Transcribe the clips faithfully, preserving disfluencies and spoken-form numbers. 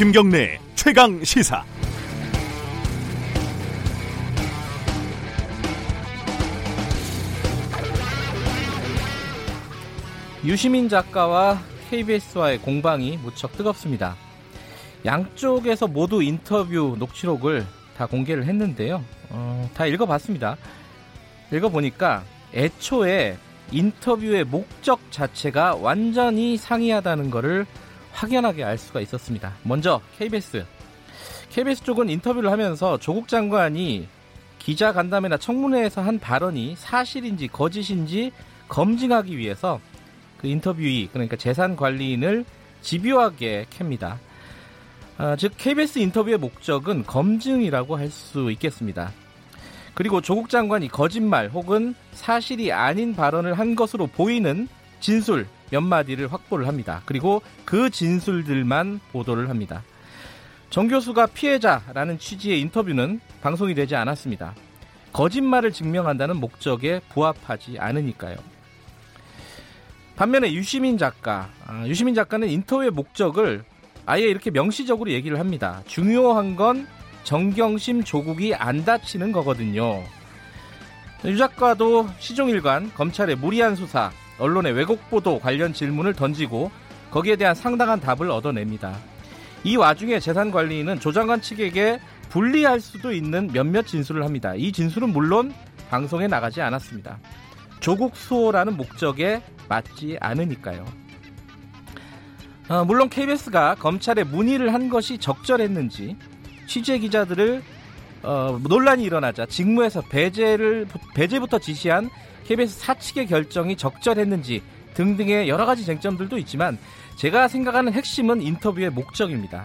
김경래 최강 시사. 유시민 작가와 케이비에스와의 공방이 무척 뜨겁습니다. 양쪽에서 모두 인터뷰 녹취록을 다 공개를 했는데요. 어, 다 읽어봤습니다. 읽어보니까 애초에 인터뷰의 목적 자체가 완전히 상이하다는 것을 확연하게 알 수가 있었습니다. 먼저 케이비에스. 케이비에스 쪽은 인터뷰를 하면서 조국 장관이 기자간담회나 청문회에서 한 발언이 사실인지 거짓인지 검증하기 위해서 그 인터뷰이, 그러니까 재산관리인을 집요하게 캡니다. 아, 즉 케이비에스 인터뷰의 목적은 검증이라고 할 수 있겠습니다. 그리고 조국 장관이 거짓말 혹은 사실이 아닌 발언을 한 것으로 보이는 진술 몇 마디를 확보를 합니다. 그리고 그 진술들만 보도를 합니다. 정 교수가 피해자라는 취지의 인터뷰는 방송이 되지 않았습니다. 거짓말을 증명한다는 목적에 부합하지 않으니까요. 반면에 유시민 작가, 유시민 작가는 인터뷰의 목적을 아예 이렇게 명시적으로 얘기를 합니다. 중요한 건 정경심 조국이 안 다치는 거거든요. 유 작가도 시종일관 검찰의 무리한 수사, 언론의 왜곡 보도 관련 질문을 던지고 거기에 대한 상당한 답을 얻어냅니다. 이 와중에 재산관리인은 조 장관 측에게 불리할 수도 있는 몇몇 진술을 합니다. 이 진술은 물론 방송에 나가지 않았습니다. 조국 수호라는 목적에 맞지 않으니까요. 아, 물론 케이비에스가 검찰에 문의를 한 것이 적절했는지 취재 기자들을 어, 논란이 일어나자 직무에서 배제를, 배제부터 지시한 케이비에스 사측의 결정이 적절했는지 등등의 여러 가지 쟁점들도 있지만 제가 생각하는 핵심은 인터뷰의 목적입니다.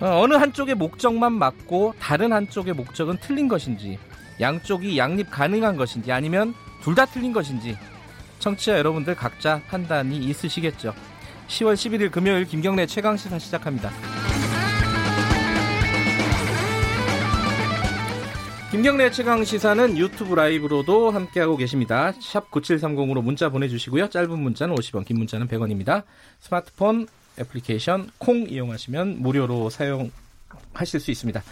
어, 어느 한쪽의 목적만 맞고 다른 한쪽의 목적은 틀린 것인지, 양쪽이 양립 가능한 것인지, 아니면 둘 다 틀린 것인지 청취자 여러분들 각자 판단이 있으시겠죠. 시월 십일일 금요일 김경래 최강시사 시작합니다. 김경래 최강시사는 유튜브 라이브로도 함께하고 계십니다. 샵 구칠삼공으로 문자 보내주시고요. 짧은 문자는 오십 원, 긴 문자는 백 원입니다. 스마트폰 애플리케이션 콩 이용하시면 무료로 사용하실 수 있습니다.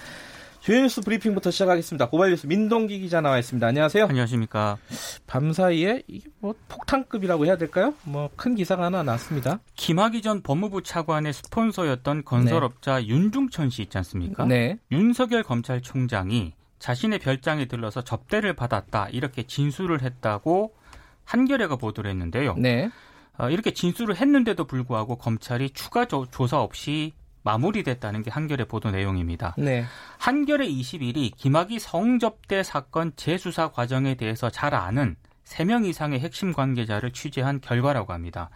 주요 뉴스 브리핑부터 시작하겠습니다. 고발 뉴스 민동기 기자 나와 있습니다. 안녕하세요. 안녕하십니까. 밤 사이에 이게 뭐 폭탄급이라고 해야 될까요? 뭐 큰 기사가 하나 났습니다. 김학의 전 법무부 차관의 스폰서였던 건설업자 네. 윤중천 씨 있지 않습니까? 네. 윤석열 검찰총장이 자신의 별장에 들러서 접대를 받았다, 이렇게 진술을 했다고 한겨레가 보도를 했는데요. 네. 어, 이렇게 진술을 했는데도 불구하고 검찰이 추가 조, 조사 없이 마무리됐다는 게 한겨레 보도 내용입니다. 네. 한겨레 이십일이 김학의 성접대 사건 재수사 과정에 대해서 잘 아는 세 명 이상의 핵심 관계자를 취재한 결과라고 합니다.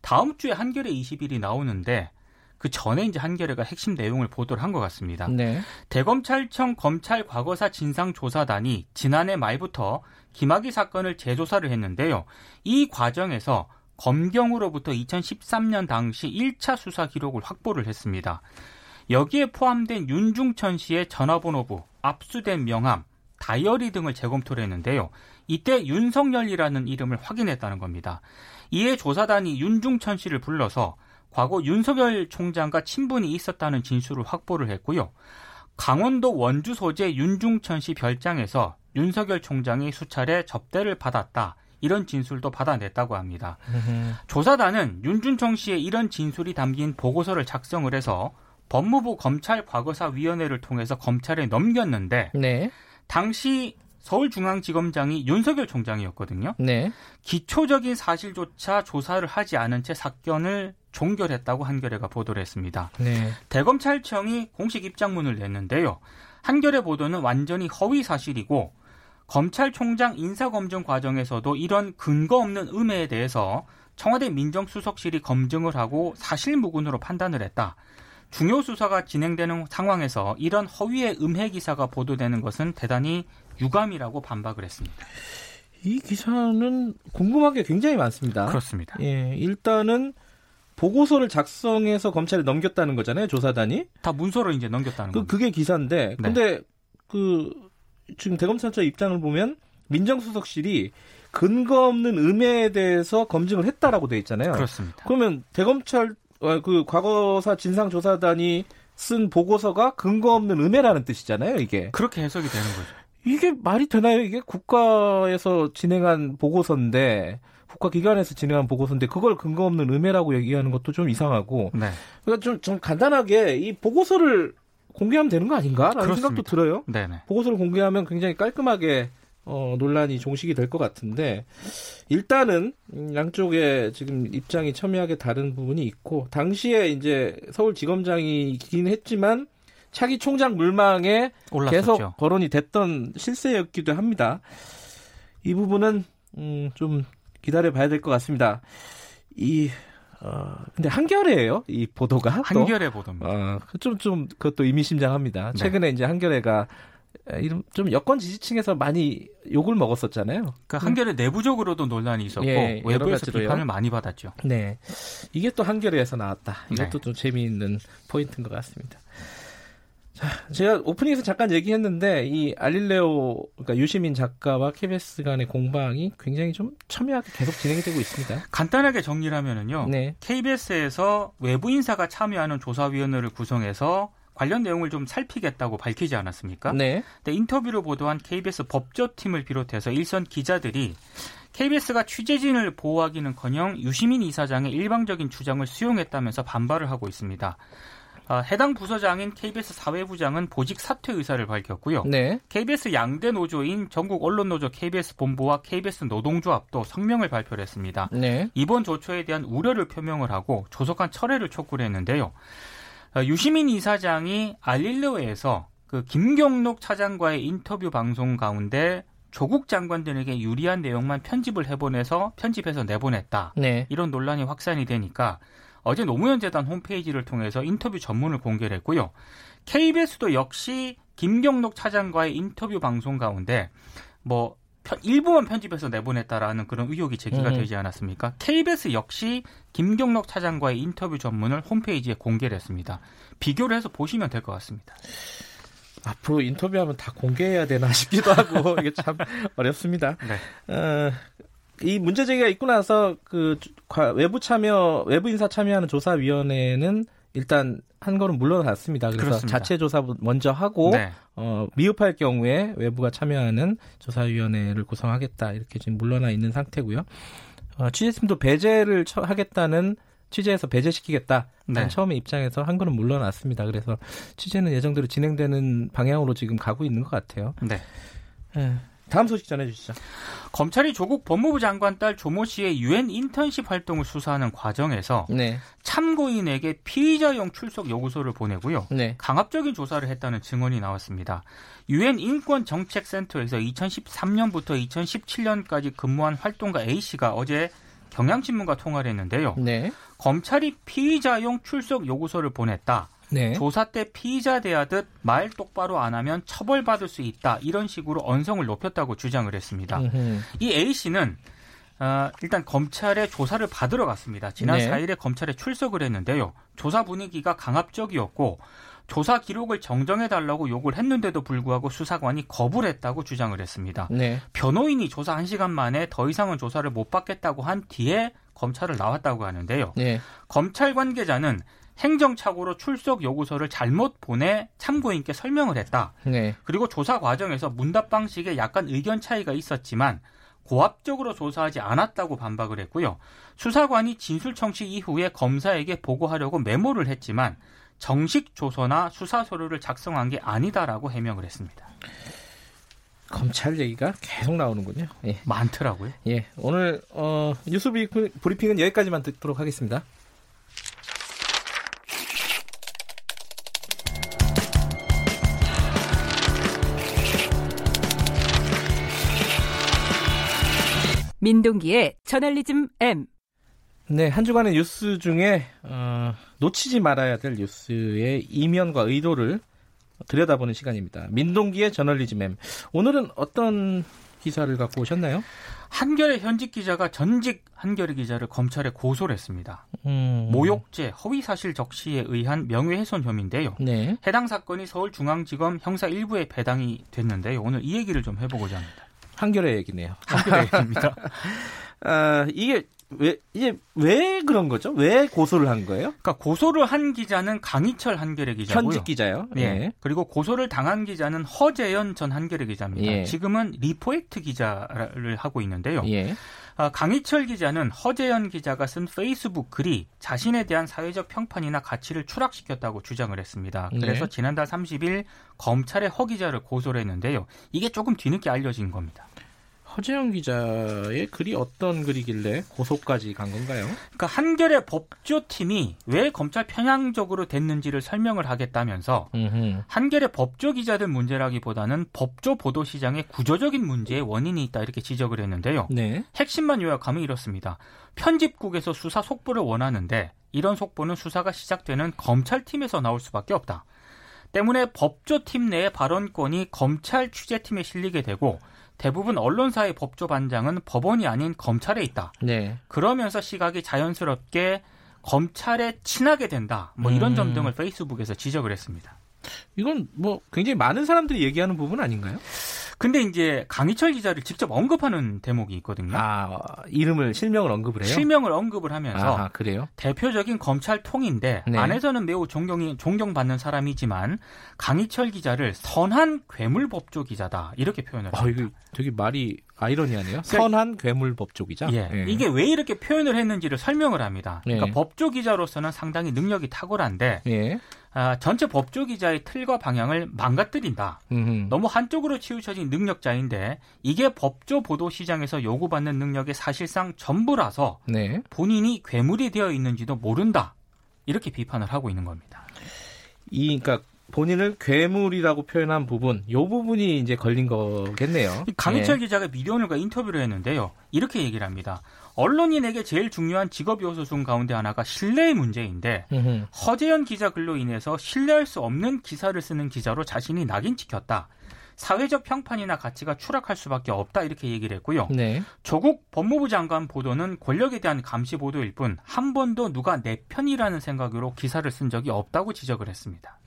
다음 주에 한겨레 이십일이 나오는데 그 전에 이제 한겨레가 핵심 내용을 보도를 한 것 같습니다. 네. 대검찰청 검찰 과거사 진상조사단이 지난해 말부터 김학의 사건을 재조사를 했는데요. 이 과정에서 검경으로부터 이천십삼년 당시 일 차 수사 기록을 확보를 했습니다. 여기에 포함된 윤중천 씨의 전화번호부, 압수된 명함, 다이어리 등을 재검토를 했는데요. 이때 윤석열이라는 이름을 확인했다는 겁니다. 이에 조사단이 윤중천 씨를 불러서 과거 윤석열 총장과 친분이 있었다는 진술을 확보를 했고요. 강원도 원주 소재 윤중천 씨 별장에서 윤석열 총장이 수차례 접대를 받았다, 이런 진술도 받아냈다고 합니다. 조사단은 윤중천 씨의 이런 진술이 담긴 보고서를 작성을 해서 법무부 검찰과거사위원회를 통해서 검찰에 넘겼는데 네. 당시 서울중앙지검장이 윤석열 총장이었거든요. 네. 기초적인 사실조차 조사를 하지 않은 채 사건을 종결했다고 한겨레가 보도를 했습니다. 네. 대검찰청이 공식 입장문을 냈는데요. 한겨레 보도는 완전히 허위 사실이고 검찰총장 인사검증 과정에서도 이런 근거 없는 음해에 대해서 청와대 민정수석실이 검증을 하고 사실무근으로 판단을 했다. 중요 수사가 진행되는 상황에서 이런 허위의 음해 기사가 보도되는 것은 대단히 유감이라고 반박을 했습니다. 이 기사는 궁금한 게 굉장히 많습니다. 그렇습니다. 예, 일단은 보고서를 작성해서 검찰에 넘겼다는 거잖아요, 조사단이. 다 문서로 이제 넘겼다는 그, 겁니다. 그게 기사인데, 근데 네. 그 지금 대검찰청 입장을 보면 민정수석실이 근거 없는 음해에 대해서 검증을 했다라고 돼 있잖아요. 그렇습니다. 그러면 대검찰 그 과거사 진상조사단이 쓴 보고서가 근거 없는 음해라는 뜻이잖아요, 이게. 그렇게 해석이 되는 거죠. 이게 말이 되나요? 이게 국가에서 진행한 보고서인데, 국가기관에서 진행한 보고서인데 그걸 근거 없는 음해라고 얘기하는 것도 좀 이상하고. 네. 그러니까 좀, 좀 간단하게 이 보고서를 공개하면 되는 거 아닌가라는 그렇습니다. 생각도 들어요. 네네. 보고서를 공개하면 굉장히 깔끔하게 어, 논란이 종식이 될 것 같은데, 일단은 양쪽에 지금 입장이 첨예하게 다른 부분이 있고, 당시에 이제 서울지검장이긴 했지만 차기 총장 물망에 올랐었죠. 계속 거론이 됐던 실세였기도 합니다. 이 부분은 음, 좀 기다려봐야 될 것 같습니다. 이 어, 근데 한겨레예요, 이 보도가. 한겨레 보도입니다. 어, 좀, 좀 그것도 의미심장합니다. 네. 최근에 이제 한겨레가 좀 여권 지지층에서 많이 욕을 먹었었잖아요. 그러니까 한겨레 내부적으로도 논란이 있었고, 예, 외부에서 비판을 많이 받았죠. 네, 이게 또 한겨레에서 나왔다. 이것도 네. 좀 재미있는 포인트인 것 같습니다. 자, 제가 오프닝에서 잠깐 얘기했는데 이 알릴레오, 그러니까 유시민 작가와 케이비에스 간의 공방이 굉장히 좀 첨예하게 계속 진행이 되고 있습니다. 간단하게 정리를 하면은요. 네. 케이비에스에서 외부 인사가 참여하는 조사위원회를 구성해서 관련 내용을 좀 살피겠다고 밝히지 않았습니까? 네. 근데 인터뷰를 보도한 케이비에스 법조팀을 비롯해서 일선 기자들이 케이비에스가 취재진을 보호하기는커녕 유시민 이사장의 일방적인 주장을 수용했다면서 반발을 하고 있습니다. 해당 부서장인 케이비에스 사회부장은 보직 사퇴 의사를 밝혔고요. 네. 케이비에스 양대 노조인 전국 언론노조 케이비에스 본부와 케이비에스 노동조합도 성명을 발표를 했습니다. 네. 이번 조처에 대한 우려를 표명을 하고 조속한 철회를 촉구를 했는데요. 유시민 이사장이 알릴레오에서 그 김경록 차장과의 인터뷰 방송 가운데 조국 장관 등에게 유리한 내용만 편집을 해보내서 편집해서 내보냈다. 네. 이런 논란이 확산이 되니까 어제 노무현재단 홈페이지를 통해서 인터뷰 전문을 공개를 했고요. 케이비에스도 역시 김경록 차장과의 인터뷰 방송 가운데 뭐 일부만 편집해서 내보냈다라는 그런 의혹이 제기가 네. 되지 않았습니까? 케이비에스 역시 김경록 차장과의 인터뷰 전문을 홈페이지에 공개를 했습니다. 비교를 해서 보시면 될 것 같습니다. 앞으로 인터뷰하면 다 공개해야 되나 싶기도 하고 이게 참 어렵습니다. 네. 어... 이 문제 제기가 있고 나서 그 외부 참여, 외부 인사 참여하는 조사위원회는 일단 한 걸음 물러났습니다. 그래서 그렇습니다. 자체 조사 먼저 하고 네. 어, 미흡할 경우에 외부가 참여하는 조사위원회를 구성하겠다 이렇게 지금 물러나 있는 상태고요. 어, 취재팀도 배제를 처, 하겠다는 취재에서 배제시키겠다. 네. 처음에 입장에서 한 걸음 물러났습니다. 그래서 취재는 예정대로 진행되는 방향으로 지금 가고 있는 것 같아요. 네. 에. 다음 소식 전해주시죠. 검찰이 조국 법무부 장관 딸 조모 씨의 유엔 인턴십 활동을 수사하는 과정에서 네. 참고인에게 피의자용 출석 요구서를 보내고요. 네. 강압적인 조사를 했다는 증언이 나왔습니다. 유엔 인권정책센터에서 이천십삼 년부터 이천십칠 년까지 근무한 활동가 A 씨가 어제 경향신문과 통화를 했는데요. 네. 검찰이 피의자용 출석 요구서를 보냈다. 네. 조사 때 피의자 대하듯 말 똑바로 안 하면 처벌받을 수 있다. 이런 식으로 언성을 높였다고 주장을 했습니다. 으흠. 이 A씨는 어, 일단 검찰에 조사를 받으러 갔습니다. 지난 네. 사 일에 검찰에 출석을 했는데요. 조사 분위기가 강압적이었고 조사 기록을 정정해달라고 요구를 했는데도 불구하고 수사관이 거부를 했다고 주장을 했습니다. 네. 변호인이 조사 한 시간 만에 더 이상은 조사를 못 받겠다고 한 뒤에 검찰을 나왔다고 하는데요. 네. 검찰 관계자는 행정착오로 출석 요구서를 잘못 보내 참고인께 설명을 했다. 네. 그리고 조사 과정에서 문답 방식에 약간 의견 차이가 있었지만 고압적으로 조사하지 않았다고 반박을 했고요. 수사관이 진술 청취 이후에 검사에게 보고하려고 메모를 했지만 정식 조서나 수사 서류를 작성한 게 아니다라고 해명을 했습니다. 검찰 얘기가 계속 나오는군요. 예. 많더라고요. 예. 오늘 어, 뉴스 브리핑은 여기까지만 듣도록 하겠습니다. 민동기의 저널리즘 M. 네, 한 주간의 뉴스 중에 어, 놓치지 말아야 될 뉴스의 이면과 의도를 들여다보는 시간입니다. 민동기의 저널리즘 M. 오늘은 어떤 기사를 갖고 오셨나요? 한겨레 현직 기자가 전직 한겨레 기자를 검찰에 고소를 했습니다. 음... 모욕죄, 허위사실 적시에 의한 명예훼손 혐의인데요. 네. 해당 사건이 서울중앙지검 형사 일 부에 배당이 됐는데요. 오늘 이 얘기를 좀 해보고자 합니다. 한겨레 얘기네요. 한겨레 얘기입니다. 아, 이게 왜 이게 왜 그런 거죠? 왜 고소를 한 거예요? 그러니까 고소를 한 기자는 강희철 한겨레 기자고요. 현직 기자요. 예. 예. 그리고 고소를 당한 기자는 허재연 전 한겨레 기자입니다. 예. 지금은 리포액트 기자를 하고 있는데요. 예. 강희철 기자는 허재연 기자가 쓴 페이스북 글이 자신에 대한 사회적 평판이나 가치를 추락시켰다고 주장을 했습니다. 그래서 네. 지난달 삼십 일 검찰에 허 기자를 고소를 했는데요. 이게 조금 뒤늦게 알려진 겁니다. 허재영 기자의 글이 어떤 글이길래 고소까지 간 건가요? 그러니까 한겨레 법조팀이 왜 검찰 편향적으로 됐는지를 설명을 하겠다면서 음흠. 한겨레 법조 기자들 문제라기보다는 법조 보도 시장의 구조적인 문제의 원인이 있다 이렇게 지적을 했는데요. 네. 핵심만 요약하면 이렇습니다. 편집국에서 수사 속보를 원하는데 이런 속보는 수사가 시작되는 검찰팀에서 나올 수밖에 없다. 때문에 법조팀 내의 발언권이 검찰 취재팀에 실리게 되고 대부분 언론사의 법조반장은 법원이 아닌 검찰에 있다. 네. 그러면서 시각이 자연스럽게 검찰에 친하게 된다. 뭐 이런 음. 점 등을 페이스북에서 지적을 했습니다. 이건 뭐 굉장히 많은 사람들이 얘기하는 부분 아닌가요? 근데 이제 강희철 기자를 직접 언급하는 대목이 있거든요. 아, 이름을, 실명을 언급을 해요? 실명을 언급을 하면서 아, 그래요? 대표적인 검찰 통인데 네. 안에서는 매우 존경이, 존경받는 사람이지만 강희철 기자를 선한 괴물 법조 기자다. 이렇게 표현을 아, 합니다. 이거 되게 말이 아이러니하네요. 그러니까, 선한 괴물 법조 기자? 예, 예. 이게 왜 이렇게 표현을 했는지를 설명을 합니다. 그러니까 예. 법조 기자로서는 상당히 능력이 탁월한데 예. 아, 전체 법조 기자의 틀과 방향을 망가뜨린다. 음흠. 너무 한쪽으로 치우쳐진 능력자인데 이게 법조 보도 시장에서 요구받는 능력의 사실상 전부라서 네. 본인이 괴물이 되어 있는지도 모른다. 이렇게 비판을 하고 있는 겁니다. 이, 그러니까 본인을 괴물이라고 표현한 부분, 이 부분이 이제 걸린 거겠네요. 강희철 네. 기자가 미디어오늘과 인터뷰를 했는데요. 이렇게 얘기를 합니다. 언론인에게 제일 중요한 직업 요소 중 가운데 하나가 신뢰의 문제인데 으흠. 허재연 기자 글로 인해서 신뢰할 수 없는 기사를 쓰는 기자로 자신이 낙인 찍혔다. 사회적 평판이나 가치가 추락할 수밖에 없다 이렇게 얘기를 했고요. 네. 조국 법무부 장관 보도는 권력에 대한 감시 보도일 뿐 한 번도 누가 내 편이라는 생각으로 기사를 쓴 적이 없다고 지적을 했습니다.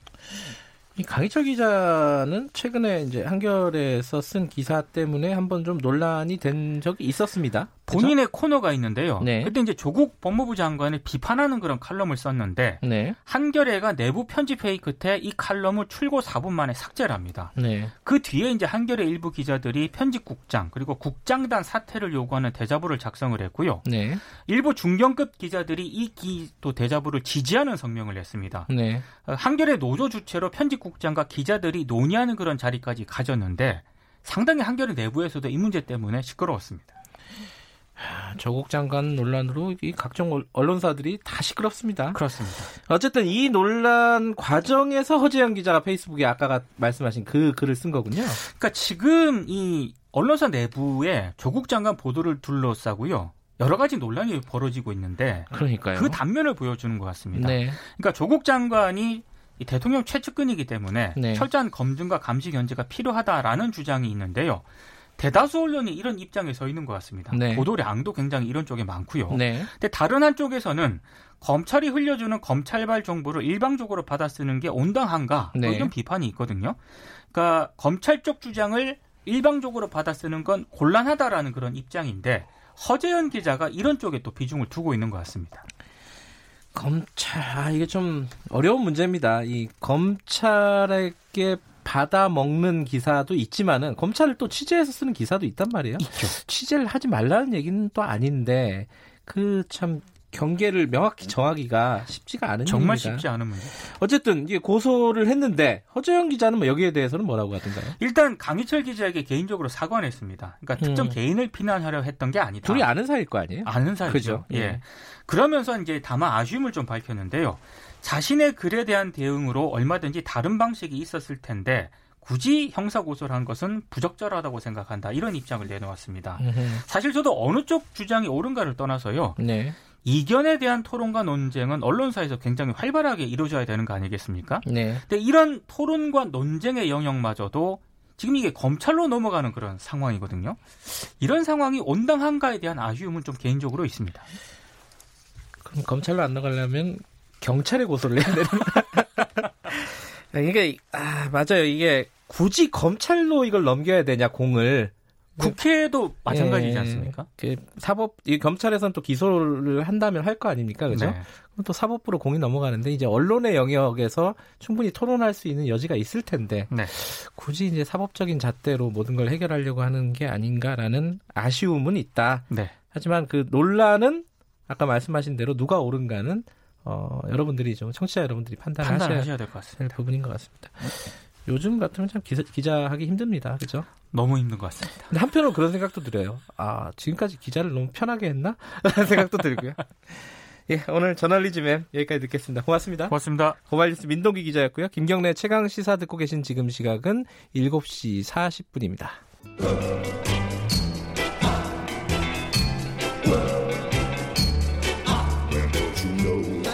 이 강희철 기자는 최근에 이제 한겨레에서 쓴 기사 때문에 한번 좀 논란이 된 적이 있었습니다. 본인의 그렇죠? 코너가 있는데요. 네. 그때 이제 조국 법무부 장관을 비판하는 그런 칼럼을 썼는데 네. 한겨레가 내부 편집 회의 끝에 이 칼럼을 출고 사 분 만에 삭제를 합니다. 네. 그 뒤에 이제 한겨레 일부 기자들이 편집국장 그리고 국장단 사퇴를 요구하는 대자보를 작성을 했고요. 네. 일부 중견급 기자들이 이 기도 대자보를 지지하는 성명을 냈습니다. 네. 한겨레 노조 주체로 편집 국장과 기자들이 논의하는 그런 자리까지 가졌는데 상당히 한겨레 내부에서도 이 문제 때문에 시끄러웠습니다. 조국 장관 논란으로 이 각종 언론사들이 다 시끄럽습니다. 그렇습니다. 어쨌든 이 논란 과정에서 허재영 기자가 페이스북에 아까 말씀하신 그 글을 쓴 거군요. 그러니까 지금 이 언론사 내부에 조국 장관 보도를 둘러싸고요. 여러 가지 논란이 벌어지고 있는데 그러니까요. 그 단면을 보여주는 것 같습니다. 네. 그러니까 조국 장관이 이 대통령 최측근이기 때문에 네. 철저한 검증과 감시 견제가 필요하다라는 주장이 있는데요. 대다수 언론이 이런 입장에 서 있는 것 같습니다. 네. 보도량도 굉장히 이런 쪽에 많고요. 네. 근데 다른 한쪽에서는 검찰이 흘려주는 검찰발 정보를 일방적으로 받아 쓰는 게 온당한가 네. 이런 비판이 있거든요. 그러니까 검찰 쪽 주장을 일방적으로 받아 쓰는 건 곤란하다라는 그런 입장인데 허재연 기자가 이런 쪽에 또 비중을 두고 있는 것 같습니다. 검찰, 아, 이게 좀 어려운 문제입니다. 이 검찰에게 받아먹는 기사도 있지만은 검찰을 또 취재해서 쓰는 기사도 있단 말이에요. 있죠. 취재를 하지 말라는 얘기는 또 아닌데 그 참 경계를 명확히 정하기가 쉽지가 않은 정말 일입니다. 쉽지 않은 문제. 어쨌든 이게 고소를 했는데 허재영 기자는 뭐 여기에 대해서는 뭐라고 하던가요? 일단 강희철 기자에게 개인적으로 사과를 했습니다. 그러니까 특정 음. 개인을 비난하려 했던 게 아니다. 둘이 아는 사이일 거 아니에요? 아는 사이죠. 그죠? 예. 예. 그러면서 이제 다만 아쉬움을 좀 밝혔는데요. 자신의 글에 대한 대응으로 얼마든지 다른 방식이 있었을 텐데 굳이 형사고소를 한 것은 부적절하다고 생각한다. 이런 입장을 내놓았습니다. 음. 사실 저도 어느 쪽 주장이 옳은가를 떠나서요. 네. 이견에 대한 토론과 논쟁은 언론사에서 굉장히 활발하게 이루어져야 되는 거 아니겠습니까? 네. 근데 이런 토론과 논쟁의 영역마저도 지금 이게 검찰로 넘어가는 그런 상황이거든요. 이런 상황이 온당한가에 대한 아쉬움은 좀 개인적으로 있습니다. 그럼 검찰로 안 나가려면 경찰에 고소를 해야 되는 이게 아, 맞아요. 이게 굳이 검찰로 이걸 넘겨야 되냐 공을. 국회도 마찬가지지 예, 않습니까? 그 사법 이 검찰에서는 또 기소를 한다면 할 거 아닙니까, 그죠? 네. 그럼 또 사법부로 공이 넘어가는데 이제 언론의 영역에서 충분히 토론할 수 있는 여지가 있을 텐데 네. 굳이 이제 사법적인 잣대로 모든 걸 해결하려고 하는 게 아닌가라는 아쉬움은 있다. 네. 하지만 그 논란은 아까 말씀하신 대로 누가 옳은가는 어, 여러분들이 좀 청취자 여러분들이 판단을, 판단을 하셔야, 하셔야 될 것 같습니다. 부분인 것 같습니다. 요즘 같으면 참 기사, 기자하기 힘듭니다. 그렇죠? 너무 힘든 것 같습니다. 근데 한편으로 그런 생각도 들어요. 아, 지금까지 기자를 너무 편하게 했나? 라는 생각도 들고요. 예, 오늘 저널리즘엠 여기까지 듣겠습니다. 고맙습니다. 고맙습니다. 고발뉴스 민동기 기자였고요. 김경래 최강시사 듣고 계신 지금 시각은 일곱 시 사십 분입니다.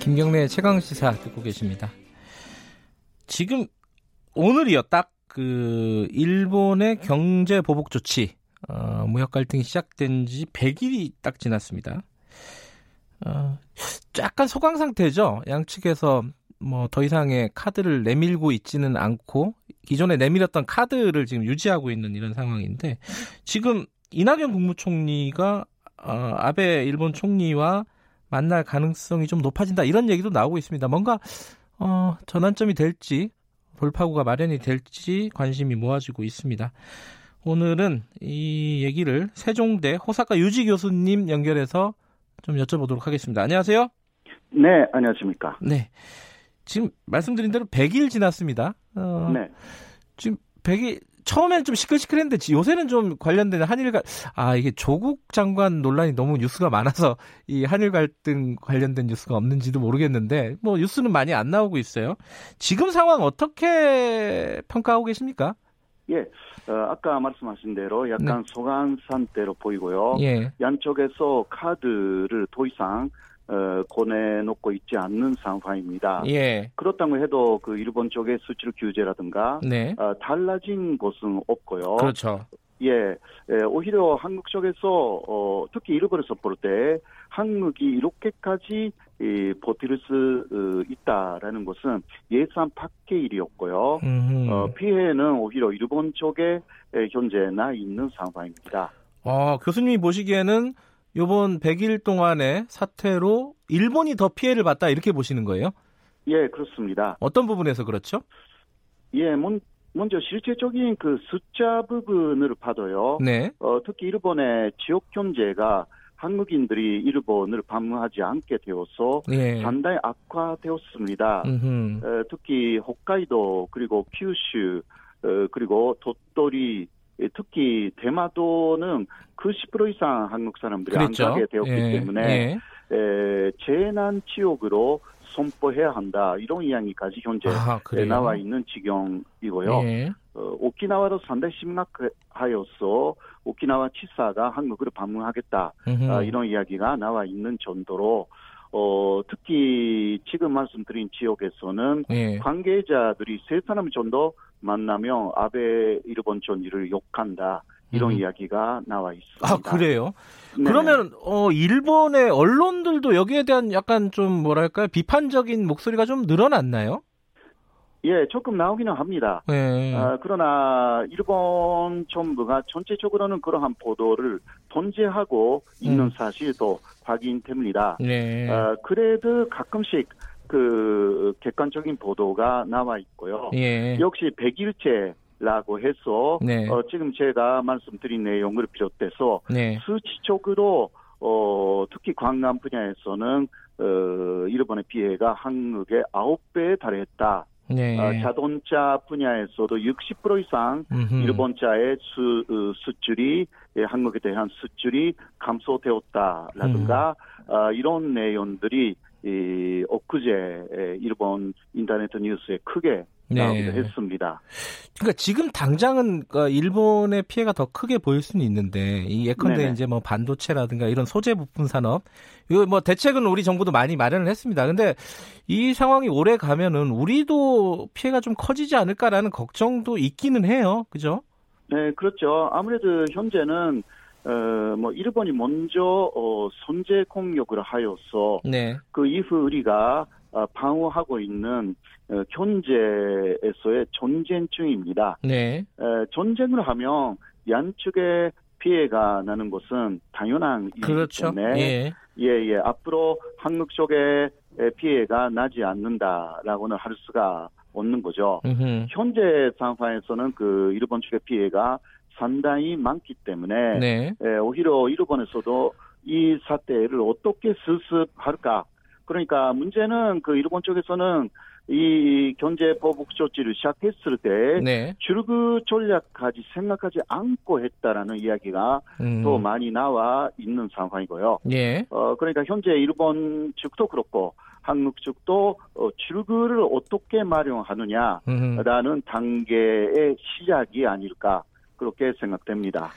김경래의 최강시사 듣고 계십니다. 지금 오늘이요. 딱 그 일본의 경제 보복 조치, 어, 무역 갈등이 시작된 지 백 일이 딱 지났습니다. 어, 약간 소강 상태죠. 양측에서 뭐 더 이상의 카드를 내밀고 있지는 않고 기존에 내밀었던 카드를 지금 유지하고 있는 이런 상황인데 지금 이낙연 국무총리가 어, 아베 일본 총리와 만날 가능성이 좀 높아진다 이런 얘기도 나오고 있습니다. 뭔가 어, 전환점이 될지 돌파구가 마련이 될지 관심이 모아지고 있습니다. 오늘은 이 얘기를 세종대 호사카 유지 교수님 연결해서 좀 여쭤보도록 하겠습니다. 안녕하세요. 네, 안녕하십니까. 네, 지금 말씀드린 대로 백 일 지났습니다. 어, 네. 지금 백 일 처음엔 좀 시끌시끌했는데 요새는 좀 관련된 한일 갈 아 이게 조국 장관 논란이 너무 뉴스가 많아서 이 한일 갈등 관련된 뉴스가 없는지도 모르겠는데 뭐 뉴스는 많이 안 나오고 있어요. 지금 상황 어떻게 평가하고 계십니까? 예, 어, 아까 말씀하신 대로 약간 네. 소강 상태로 보이고요. 예. 양쪽에서 카드를 더 이상 어, 꺼내놓고 있지 않는 상황입니다. 예. 그렇다고 해도 그 일본 쪽의 수출 규제라든가 네. 어, 달라진 것은 없고요. 그렇죠. 예, 예, 오히려 한국 쪽에서 어, 특히 일본에서 볼 때 한국이 이렇게까지 이, 버틸 수 어, 있다라는 것은 예상 밖의 일이었고요. 어, 피해는 오히려 일본 쪽에 예, 현재 나 있는 상황입니다. 아, 교수님이 보시기에는 요번 백 일 동안의 사태로 일본이 더 피해를 봤다 이렇게 보시는 거예요? 예, 그렇습니다. 어떤 부분에서 그렇죠? 예, 먼, 먼저 실질적인 그 숫자 부분을 봐도요. 네. 어, 특히 일본의 지역 경제가 한국인들이 일본을 방문하지 않게 되어서 예. 상당히 악화되었습니다. 어, 특히 홋카이도 그리고 큐슈 어, 그리고 도토리 특히 대마도는 구십 퍼센트 이상 한국 사람들이 그랬죠? 안 가게 되었기 예, 때문에 예. 에, 재난 지역으로 선포해야 한다 이런 이야기까지 현재 아, 나와 있는 지경이고요. 예. 어, 오키나와도 상당히 심각하여서 오키나와 치사가 한국을 방문하겠다 어, 이런 이야기가 나와 있는 정도로 어, 특히 지금 말씀드린 지역에서는 예. 관계자들이 세 사람 정도 만나면 아베 일본 총리를 욕한다. 이런 음. 이야기가 나와 있습니다. 아, 그래요? 네. 그러면 어, 일본의 언론들도 여기에 대한 약간 좀 뭐랄까요? 비판적인 목소리가 좀 늘어났나요? 예, 조금 나오기는 합니다. 네. 아, 그러나 일본 정부가 전체적으로는 그러한 보도를 통제하고 있는 음. 사실도 확인됩니다. 네. 아, 그래도 가끔씩 그 객관적인 보도가 나와 있고요. 예. 역시 백 일째라고 해서 네. 어, 지금 제가 말씀드린 내용을 비롯해서 네. 수치적으로 어, 특히 관광 분야에서는 어, 일본의 피해가 한국의 아홉 배에 달했다. 네. 어, 자동차 분야에서도 육십 퍼센트 이상 음흠. 일본차의 수, 수출이 예, 한국에 대한 수출이 감소되었다라든가 음. 어, 이런 내용들이 이 엊그제 일본 인터넷 뉴스에 크게 나오기도 네. 했습니다. 그러니까 지금 당장은 일본의 피해가 더 크게 보일 수는 있는데 이 예컨대 네네. 이제 뭐 반도체라든가 이런 소재 부품 산업 이거 뭐 대책은 우리 정부도 많이 마련을 했습니다. 근데 이 상황이 오래 가면은 우리도 피해가 좀 커지지 않을까라는 걱정도 있기는 해요. 그죠? 네, 그렇죠. 아무래도 현재는 어, 뭐 일본이 먼저 어, 선제 공격을 하여서 네. 그 이후 우리가 방어하고 있는 현재에서의 전쟁 중입니다. 네. 전쟁을 하면 양측의 피해가 나는 것은 당연한 일이기 그렇죠. 때문에 예예 예, 앞으로 한국 쪽의 피해가 나지 않는다라고는 할 수가 없는 거죠. 으흠. 현재 상황에서는 그 일본 측의 피해가 상당히 많기 때문에 네. 예, 오히려 일본에서도 이 사태를 어떻게 수습할까. 그러니까 문제는 그 일본 쪽에서는 이 경제 보복 조치를 시작했을 때 네. 출구 전략까지 생각하지 않고 했다라는 이야기가 음. 더 많이 나와 있는 상황이고요. 예. 어, 그러니까 현재 일본 측도 그렇고 한국 측도 어, 출구를 어떻게 마련하느냐라는 음. 단계의 시작이 아닐까 그렇게 생각됩니다.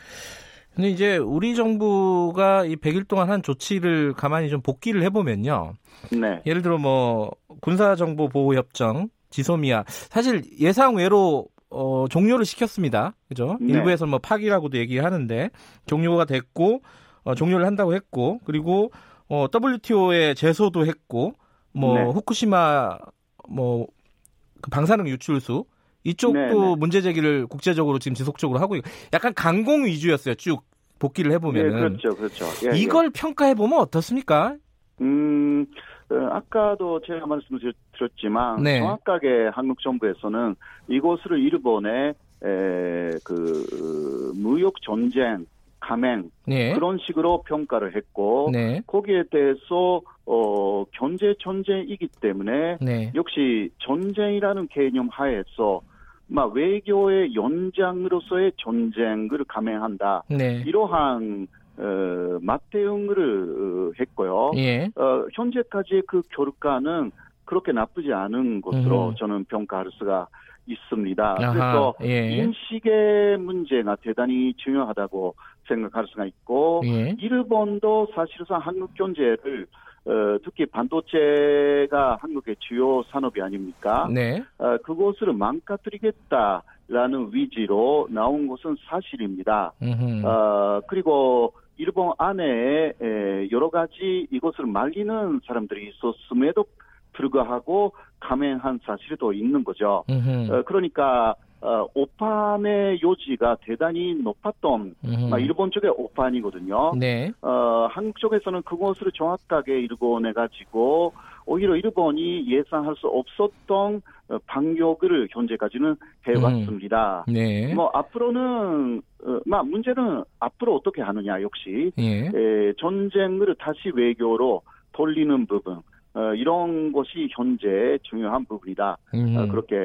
근데 이제 우리 정부가 이 백 일 동안 한 조치를 가만히 좀 복기를 해보면요. 네. 예를 들어 뭐 군사정보보호협정, 지소미아. 사실 예상외로 어, 종료를 시켰습니다. 그죠? 네. 일부에서 뭐 파기라고도 얘기하는데 종료가 됐고 어, 종료를 한다고 했고 그리고 어, 더블유티오에 제소도 했고 뭐 네. 후쿠시마 뭐 그 방사능 유출수. 이쪽도 네네. 문제 제기를 국제적으로 지금 지속적으로 하고 있고 약간 강공 위주였어요. 쭉 복기를 해보면은. 네, 그렇죠. 그렇죠. 예, 이걸 예. 평가해보면 어떻습니까? 음, 아까도 제가 말씀드렸지만 네. 정확하게 한국 정부에서는 이곳을 일본의 에, 그 무역전쟁, 감행 네. 그런 식으로 평가를 했고 네. 거기에 대해서 어, 경제 전쟁이기 때문에 네. 역시 전쟁이라는 개념 하에서 막 외교의 연장으로서의 전쟁을 감행한다. 네. 이러한 어, 맞대응을 했고요. 예. 어, 현재까지의 그 결과는 그렇게 나쁘지 않은 것으로 음. 저는 평가할 수가 있습니다. 아하, 그래서 예. 인식의 문제가 대단히 중요하다고 생각할 수가 있고 예. 일본도 사실상 한국 경제를 어, 특히 반도체가 한국의 주요 산업이 아닙니까? 네. 어, 그것을 망가뜨리겠다라는 위지로 나온 것은 사실입니다. 어, 그리고 일본 안에 여러 가지 이것을 말리는 사람들이 있었음에도 불구하고 감행한 사실이 또 있는 거죠. 어, 그러니까 어, 오판의 요지가 대단히 높았던 아, 일본 쪽의 오판이거든요. 네. 어, 한국 쪽에서는 그것을 정확하게 일궈내가지고 오히려 일본이 예상할 수 없었던 반격을 현재까지는 해왔습니다. 음. 네. 뭐 앞으로는 어, 막 문제는 앞으로 어떻게 하느냐 역시 예. 에, 전쟁을 다시 외교로 돌리는 부분. 어, 이런 것이 현재 중요한 부분이다. 음. 어, 그렇게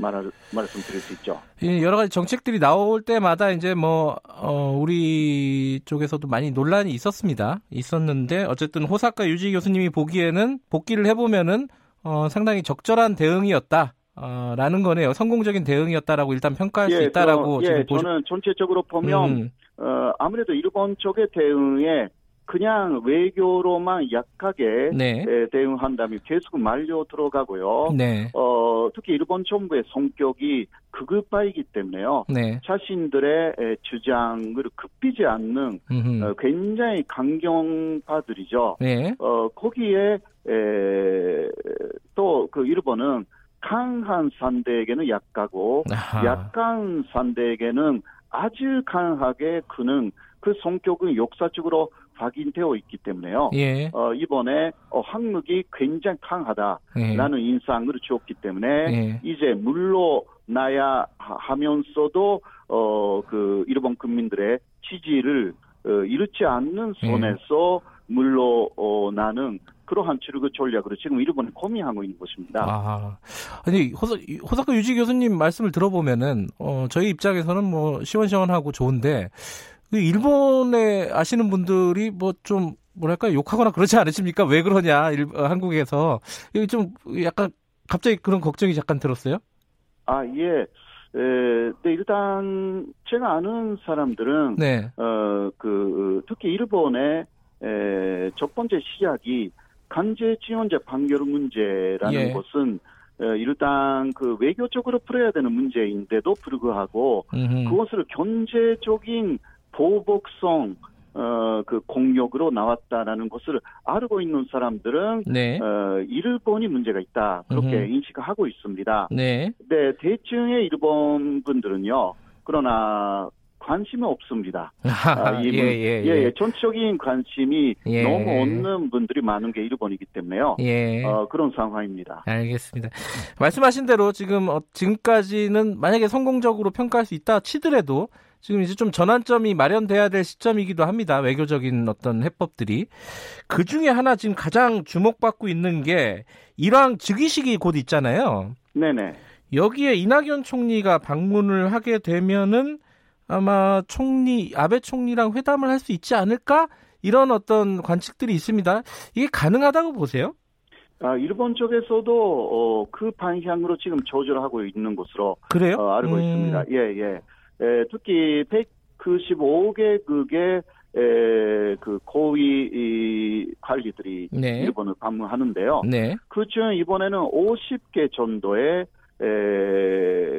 말할, 말씀드릴 수 있죠. 여러 가지 정책들이 나올 때마다 이제 뭐 어, 우리 쪽에서도 많이 논란이 있었습니다. 있었는데 어쨌든 호사카 유지 교수님이 보기에는 복기를 해보면은 어, 상당히 적절한 대응이었다. 어, 라는 거네요. 성공적인 대응이었다라고 일단 평가할 예, 수 있다라고 저, 지금 예, 보시... 저는 전체적으로 보면 음. 어, 아무래도 일본 쪽의 대응에 그냥 외교로만 약하게 네. 대응한다면 계속 말려 들어가고요. 네. 어, 특히 일본 정부의 성격이 극우파이기 때문에요. 네. 자신들의 주장을 굽히지 않는 어, 굉장히 강경파들이죠. 네. 어, 거기에 또 그 일본은 강한 상대에게는 약하고 아하. 약한 상대에게는 아주 강하게 그는 그 성격은 역사적으로 확인되어 있기 때문에요. 예. 어, 이번에 어, 한국이 굉장히 강하다라는 예. 인상을 주었기 때문에 예. 이제 물러나야 하면서도 어, 그 일본 국민들의 지지를 어, 잃지 않는 선에서 예. 물러나는 그러한 출구 전략으로 지금 일본이 고민하고 있는 것입니다. 아, 아니 호사, 호사카 유지 교수님 말씀을 들어보면은 어, 저희 입장에서는 뭐 시원시원하고 좋은데. 일본에 아시는 분들이 뭐 좀 뭐랄까 욕하거나 그러지 않으십니까? 왜 그러냐 일, 한국에서 이게 좀 약간 갑자기 그런 걱정이 잠깐 들었어요. 아, 예. 에, 네, 일단 제가 아는 사람들은 네. 어, 그 특히 일본의 에, 첫 번째 시작이 강제징용죄 판결 문제라는 예. 것은 에, 일단 그 외교적으로 풀어야 되는 문제인데도 불구하고 음흠. 그것을 경제적인 보복성 어, 그 공격으로 나왔다라는 것을 알고 있는 사람들은 네. 어, 일본이 문제가 있다 그렇게 으흠. 인식하고 있습니다. 네. 네, 대중의 일본 분들은요. 그러나 관심이 없습니다. 아, 이 문, 예, 예, 예. 예, 전체적인 관심이 예. 너무 없는 분들이 많은 게 일본이기 때문에요. 예. 어, 그런 상황입니다. 알겠습니다. 말씀하신 대로 지금 어, 지금까지는 만약에 성공적으로 평가할 수 있다 치더라도 지금 이제 좀 전환점이 마련돼야 될 시점이기도 합니다. 외교적인 어떤 해법들이. 그 중에 하나 지금 가장 주목받고 있는 게 일왕 즉위식이 곧 있잖아요. 네네. 여기에 이낙연 총리가 방문을 하게 되면은 아마 총리, 아베 총리랑 회담을 할 수 있지 않을까? 이런 어떤 관측들이 있습니다. 이게 가능하다고 보세요? 아, 일본 쪽에서도 어, 그 방향으로 지금 조절하고 있는 것으로 그래요? 어, 알고 음... 있습니다. 예, 예. 에, 특히 백구십오 개국의 에, 그 고위 이, 관리들이 네. 일본을 방문하는데요. 네. 그중 이번에는 오십 개 정도의 에,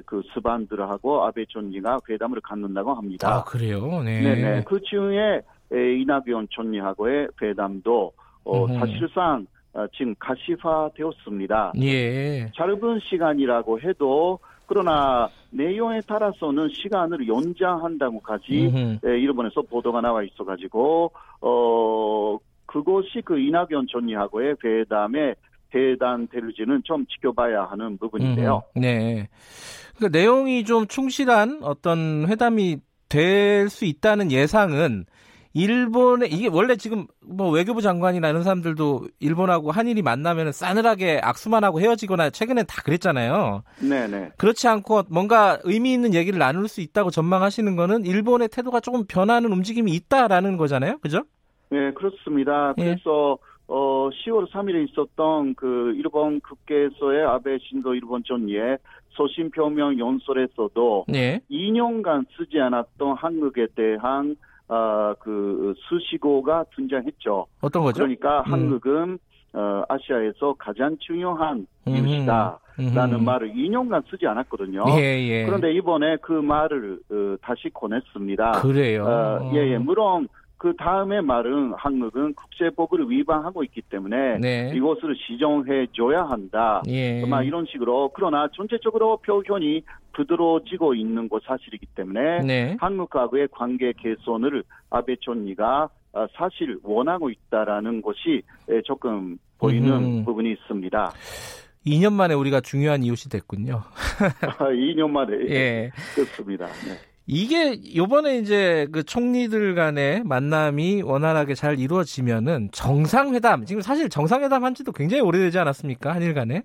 그 스반들하고 아베 총리가 회담을 갖는다고 합니다. 아, 그래요? 네. 네네. 그중에 에, 이낙연 총리하고의 회담도 어, 사실상 어, 지금 가시화되었습니다. 예. 짧은 시간이라고 해도 그러나 내용에 따라서는 시간을 연장한다고까지 에, 일본에서 보도가 나와 있어가지고 어 그것이 그 이낙연 총리하고의 회담에 대단될지는 좀 지켜봐야 하는 부분인데요. 음흠. 네. 그러니까 내용이 좀 충실한 어떤 회담이 될 수 있다는 예상은 일본의 이게 원래 지금 뭐 외교부 장관이나 이런 사람들도 일본하고 한일이 만나면 싸늘하게 악수만 하고 헤어지거나 최근엔 다 그랬잖아요. 네네. 그렇지 않고 뭔가 의미 있는 얘기를 나눌 수 있다고 전망하시는 거는 일본의 태도가 조금 변하는 움직임이 있다라는 거잖아요, 그죠? 네, 그렇습니다. 그래서 예. 어, 시월 삼일에 있었던 그 일본 국회에서의 아베 신조 일본 총리의 소신 표명 연설에서도 예. 이 년간 쓰지 않았던 한국에 대한 아, 그 수식어가 등장했죠. 어떤 거죠? 그러니까 음. 한국은 어, 아시아에서 가장 중요한 이웃이다라는 음. 말을 이 년간 쓰지 않았거든요. 예, 예. 그런데 이번에 그 말을 어, 다시 꺼냈습니다. 그래요? 어, 예, 예. 물론 그 다음에 말은 한국은 국제법을 위반하고 있기 때문에 네. 이것을 시정해줘야 한다. 예. 막 이런 식으로 그러나 전체적으로 표현이 부드러워지고 있는 것 사실이기 때문에 네. 한국하고의 관계 개선을 아베 총리가 사실 원하고 있다라는 것이 조금 보이는 음. 부분이 있습니다. 이 년 만에 우리가 중요한 이웃이 됐군요. 이 년 만에 예. 됐습니다. 네. 이게 이번에 이제 그 총리들 간의 만남이 원활하게 잘 이루어지면은 정상회담 지금 사실 정상회담 한지도 굉장히 오래되지 않았습니까 한일 간에?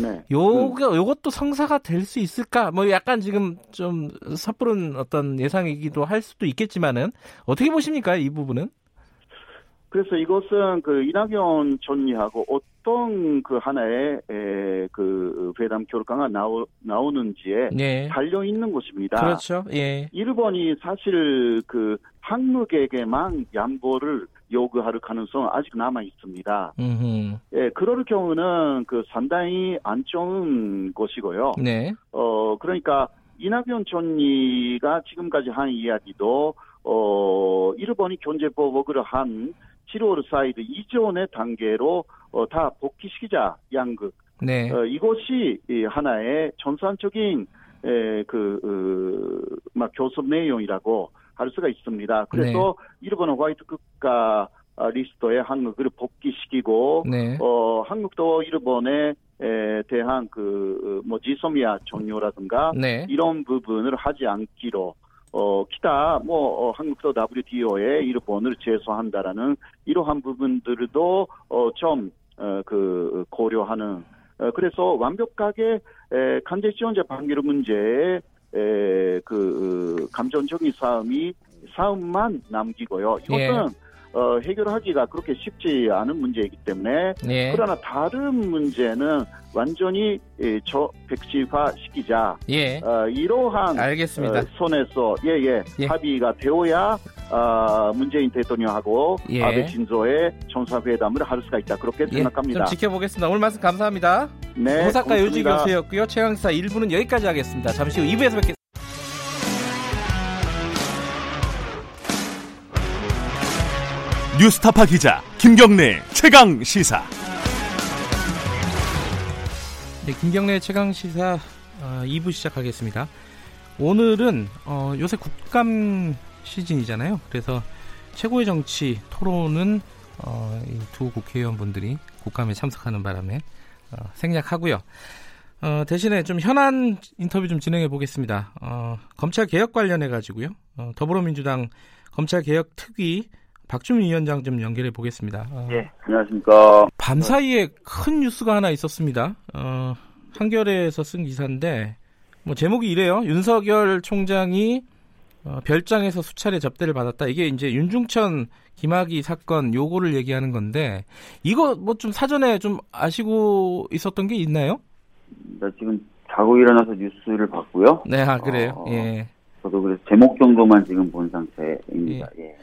네. 요거 음. 요것도 성사가 될 수 있을까? 뭐 약간 지금 좀 섣부른 어떤 예상이기도 할 수도 있겠지만은 어떻게 보십니까 이 부분은? 그래서 이것은 그 이낙연 총리하고 어떤 그 하나의 에, 그 회담 결과가 나오, 나오는지에 네. 달려 있는 것입니다. 그렇죠. 예. 일본이 사실 그 한국에게만 양보를 요구할 가능성은 아직 남아 있습니다. 음. 예, 그럴 경우는 그 상당히 안 좋은 것이고요. 네. 어 그러니까 이낙연 총리가 지금까지 한 이야기도 어 일본이 경제 보복을 한 칠월 사일 이전의 단계로 어, 다 복귀시키자 양극. 네. 어, 이것이 하나의 전산적인 에, 그 어, 막 교섭 내용이라고 할 수가 있습니다. 그래서 네. 일본은 화이트 국가 리스트에 한국을 복귀시키고 네. 어, 한국도 일본에 에, 대한 그 뭐 지소미아 종료라든가 네. 이런 부분을 하지 않기로. 어, 기타, 뭐, 어, 한국도 더블유티오에 일본을 제소한다라는 이러한 부분들도, 어, 좀, 어, 그, 고려하는, 어, 그래서 완벽하게, 에, 강제징용죄 판결 문제에, 에, 그, 감정적인 싸움이, 싸움만 남기고요. 이것은, 예. 어, 해결하기가 그렇게 쉽지 않은 문제이기 때문에 예. 그러나 다른 문제는 완전히 예, 저 백지화시키자 예. 어, 이러한 알겠습니다. 어, 손에서 예, 예, 예. 합의가 되어야 어, 문재인 대통령하고 예. 아베 신조의 정상회담을 할 수가 있다 그렇게 예. 생각합니다. 좀 지켜보겠습니다. 오늘 말씀 감사합니다. 네, 호사카 유지 교수였고요. 최강시사 일 부는 여기까지 하겠습니다. 잠시 후 이 부에서 뵙겠습니다. 뉴스타파 기자 김경래 최강 시사. 네, 김경래 최강 시사 어, 이 부 시작하겠습니다. 오늘은 어, 요새 국감 시즌이잖아요. 그래서 최고의 정치 토론은 어, 이 두 국회의원분들이 국감에 참석하는 바람에 어, 생략하고요. 어, 대신에 좀 현안 인터뷰 좀 진행해 보겠습니다. 어, 검찰 개혁 관련해 가지고요. 어, 더불어민주당 검찰 개혁 특위 박주민 위원장 좀 연결해 보겠습니다. 어, 예, 안녕하십니까. 밤사이에 큰 뉴스가 하나 있었습니다. 어, 한겨레에서 쓴 기사인데 뭐 제목이 이래요. 윤석열 총장이 어, 별장에서 수차례 접대를 받았다. 이게 이제 윤중천 김학의 사건 요거를 얘기하는 건데 이거 뭐 좀 사전에 좀 아시고 있었던 게 있나요? 나 지금 자고 일어나서 뉴스를 봤고요. 네, 아, 그래요. 어, 예. 저도 그래서 제목 정도만 지금 본 상태입니다. 예. 예.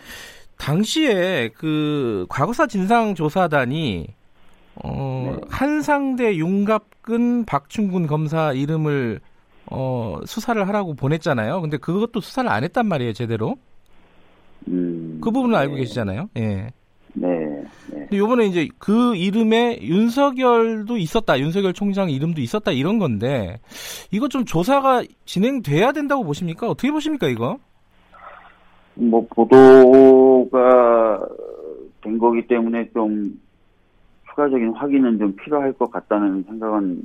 당시에 그 과거사 진상조사단이 어, 네. 한상대 윤갑근 박충근 검사 이름을 어, 수사를 하라고 보냈잖아요. 근데 그것도 수사를 안 했단 말이에요, 제대로. 음, 그 부분을 네. 알고 계시잖아요. 예. 네. 네. 근데 요번에 이제 그 이름에 윤석열도 있었다, 윤석열 총장 이름도 있었다 이런 건데 이거 좀 조사가 진행돼야 된다고 보십니까? 어떻게 보십니까, 이거? 뭐, 보도가 된 거기 때문에 좀 추가적인 확인은 좀 필요할 것 같다는 생각은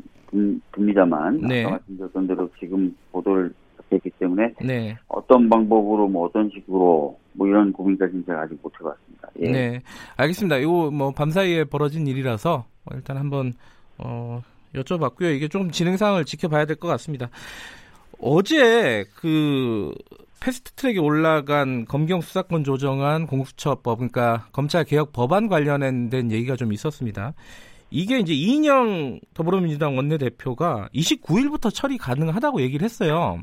듭니다만, 네. 아까 말씀드렸던 대로 지금 보도를 했기 때문에 네. 어떤 방법으로 뭐 어떤 식으로 뭐 이런 고민까지는 제가 아직 못 해봤습니다. 예. 네, 알겠습니다. 이거 뭐 밤사이에 벌어진 일이라서 일단 한번 어, 여쭤봤고요. 이게 좀 진행 상황을 지켜봐야 될 것 같습니다. 어제 그 패스트트랙에 올라간 검경수사권 조정안 공수처법, 그러니까 검찰개혁 법안 관련된 얘기가 좀 있었습니다. 이게 이제 이인영 더불어민주당 원내대표가 이십구 일부터 처리 가능하다고 얘기를 했어요.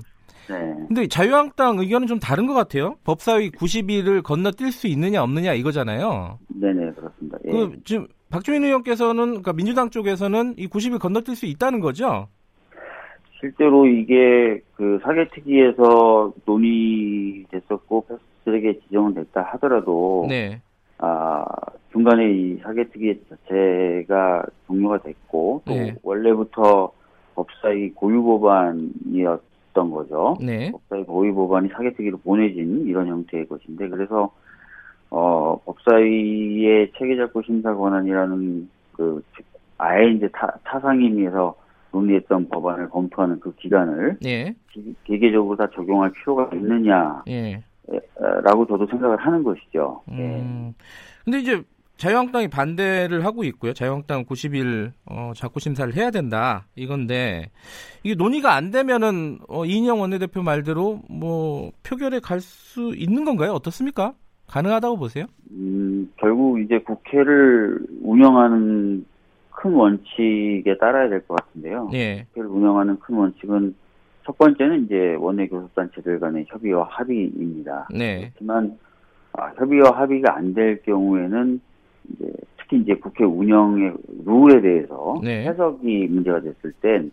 근데 자유한국당 의견은 좀 다른 것 같아요. 법사위 구십 일을 건너뛸 수 있느냐 없느냐 이거잖아요. 네네, 그렇습니다. 예. 그 지금 박주민 의원께서는, 그러니까 민주당 쪽에서는 이 구십 일 건너뛸 수 있다는 거죠? 실제로 이게 그 사개특위에서 논의됐었고 패스트트랙에 지정은 됐다 하더라도 네. 아 중간에 이 사개특위 자체가 종료가 됐고 또 네. 원래부터 법사위 고유 법안이었던 거죠. 네. 법사위 고유 법안이 사개특위로 보내진 이런 형태의 것인데 그래서 어 법사위의 체계작구 심사 권한이라는 그 아예 이제 타 타상임위에서 논의했던 법안을 검토하는 그 기간을 예. 기계적으로 다 적용할 필요가 있느냐라고 예. 저도 생각을 하는 것이죠. 그런데 음. 예. 이제 자유한국당이 반대를 하고 있고요. 자유한국당 구십 일 어, 자꾸 심사를 해야 된다 이건데 이게 논의가 안 되면은 어, 이인영 원내대표 말대로 뭐 표결에 갈 수 있는 건가요? 어떻습니까? 가능하다고 보세요? 음, 결국 이제 국회를 운영하는 큰 원칙에 따라야 될 것 같은데요. 예. 국회를 운영하는 큰 원칙은 첫 번째는 이제 원내 교섭단체들 간의 협의와 합의입니다. 네. 하지만 아, 협의와 합의가 안 될 경우에는 이제 특히 이제 국회 운영의 룰에 대해서 네. 해석이 문제가 됐을 땐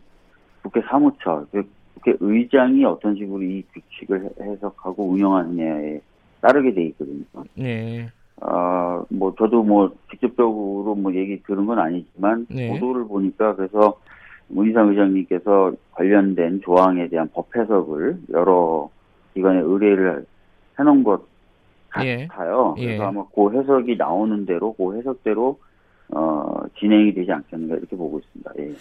국회 사무처, 즉 국회 의장이 어떤 식으로 이 규칙을 해석하고 운영하느냐에 따르게 돼 있거든요. 네. 아, 뭐, 저도 뭐, 직접적으로 뭐, 얘기 들은 건 아니지만, 네. 보도를 보니까, 그래서, 문희상 의장님께서 관련된 조항에 대한 법 해석을 여러 기관에 의뢰를 해놓은 것 같아요. 예. 그래서 예. 아마 그 해석이 나오는 대로, 그 해석대로, 어, 진행이 되지 않겠는가, 이렇게 보고 있습니다. 예.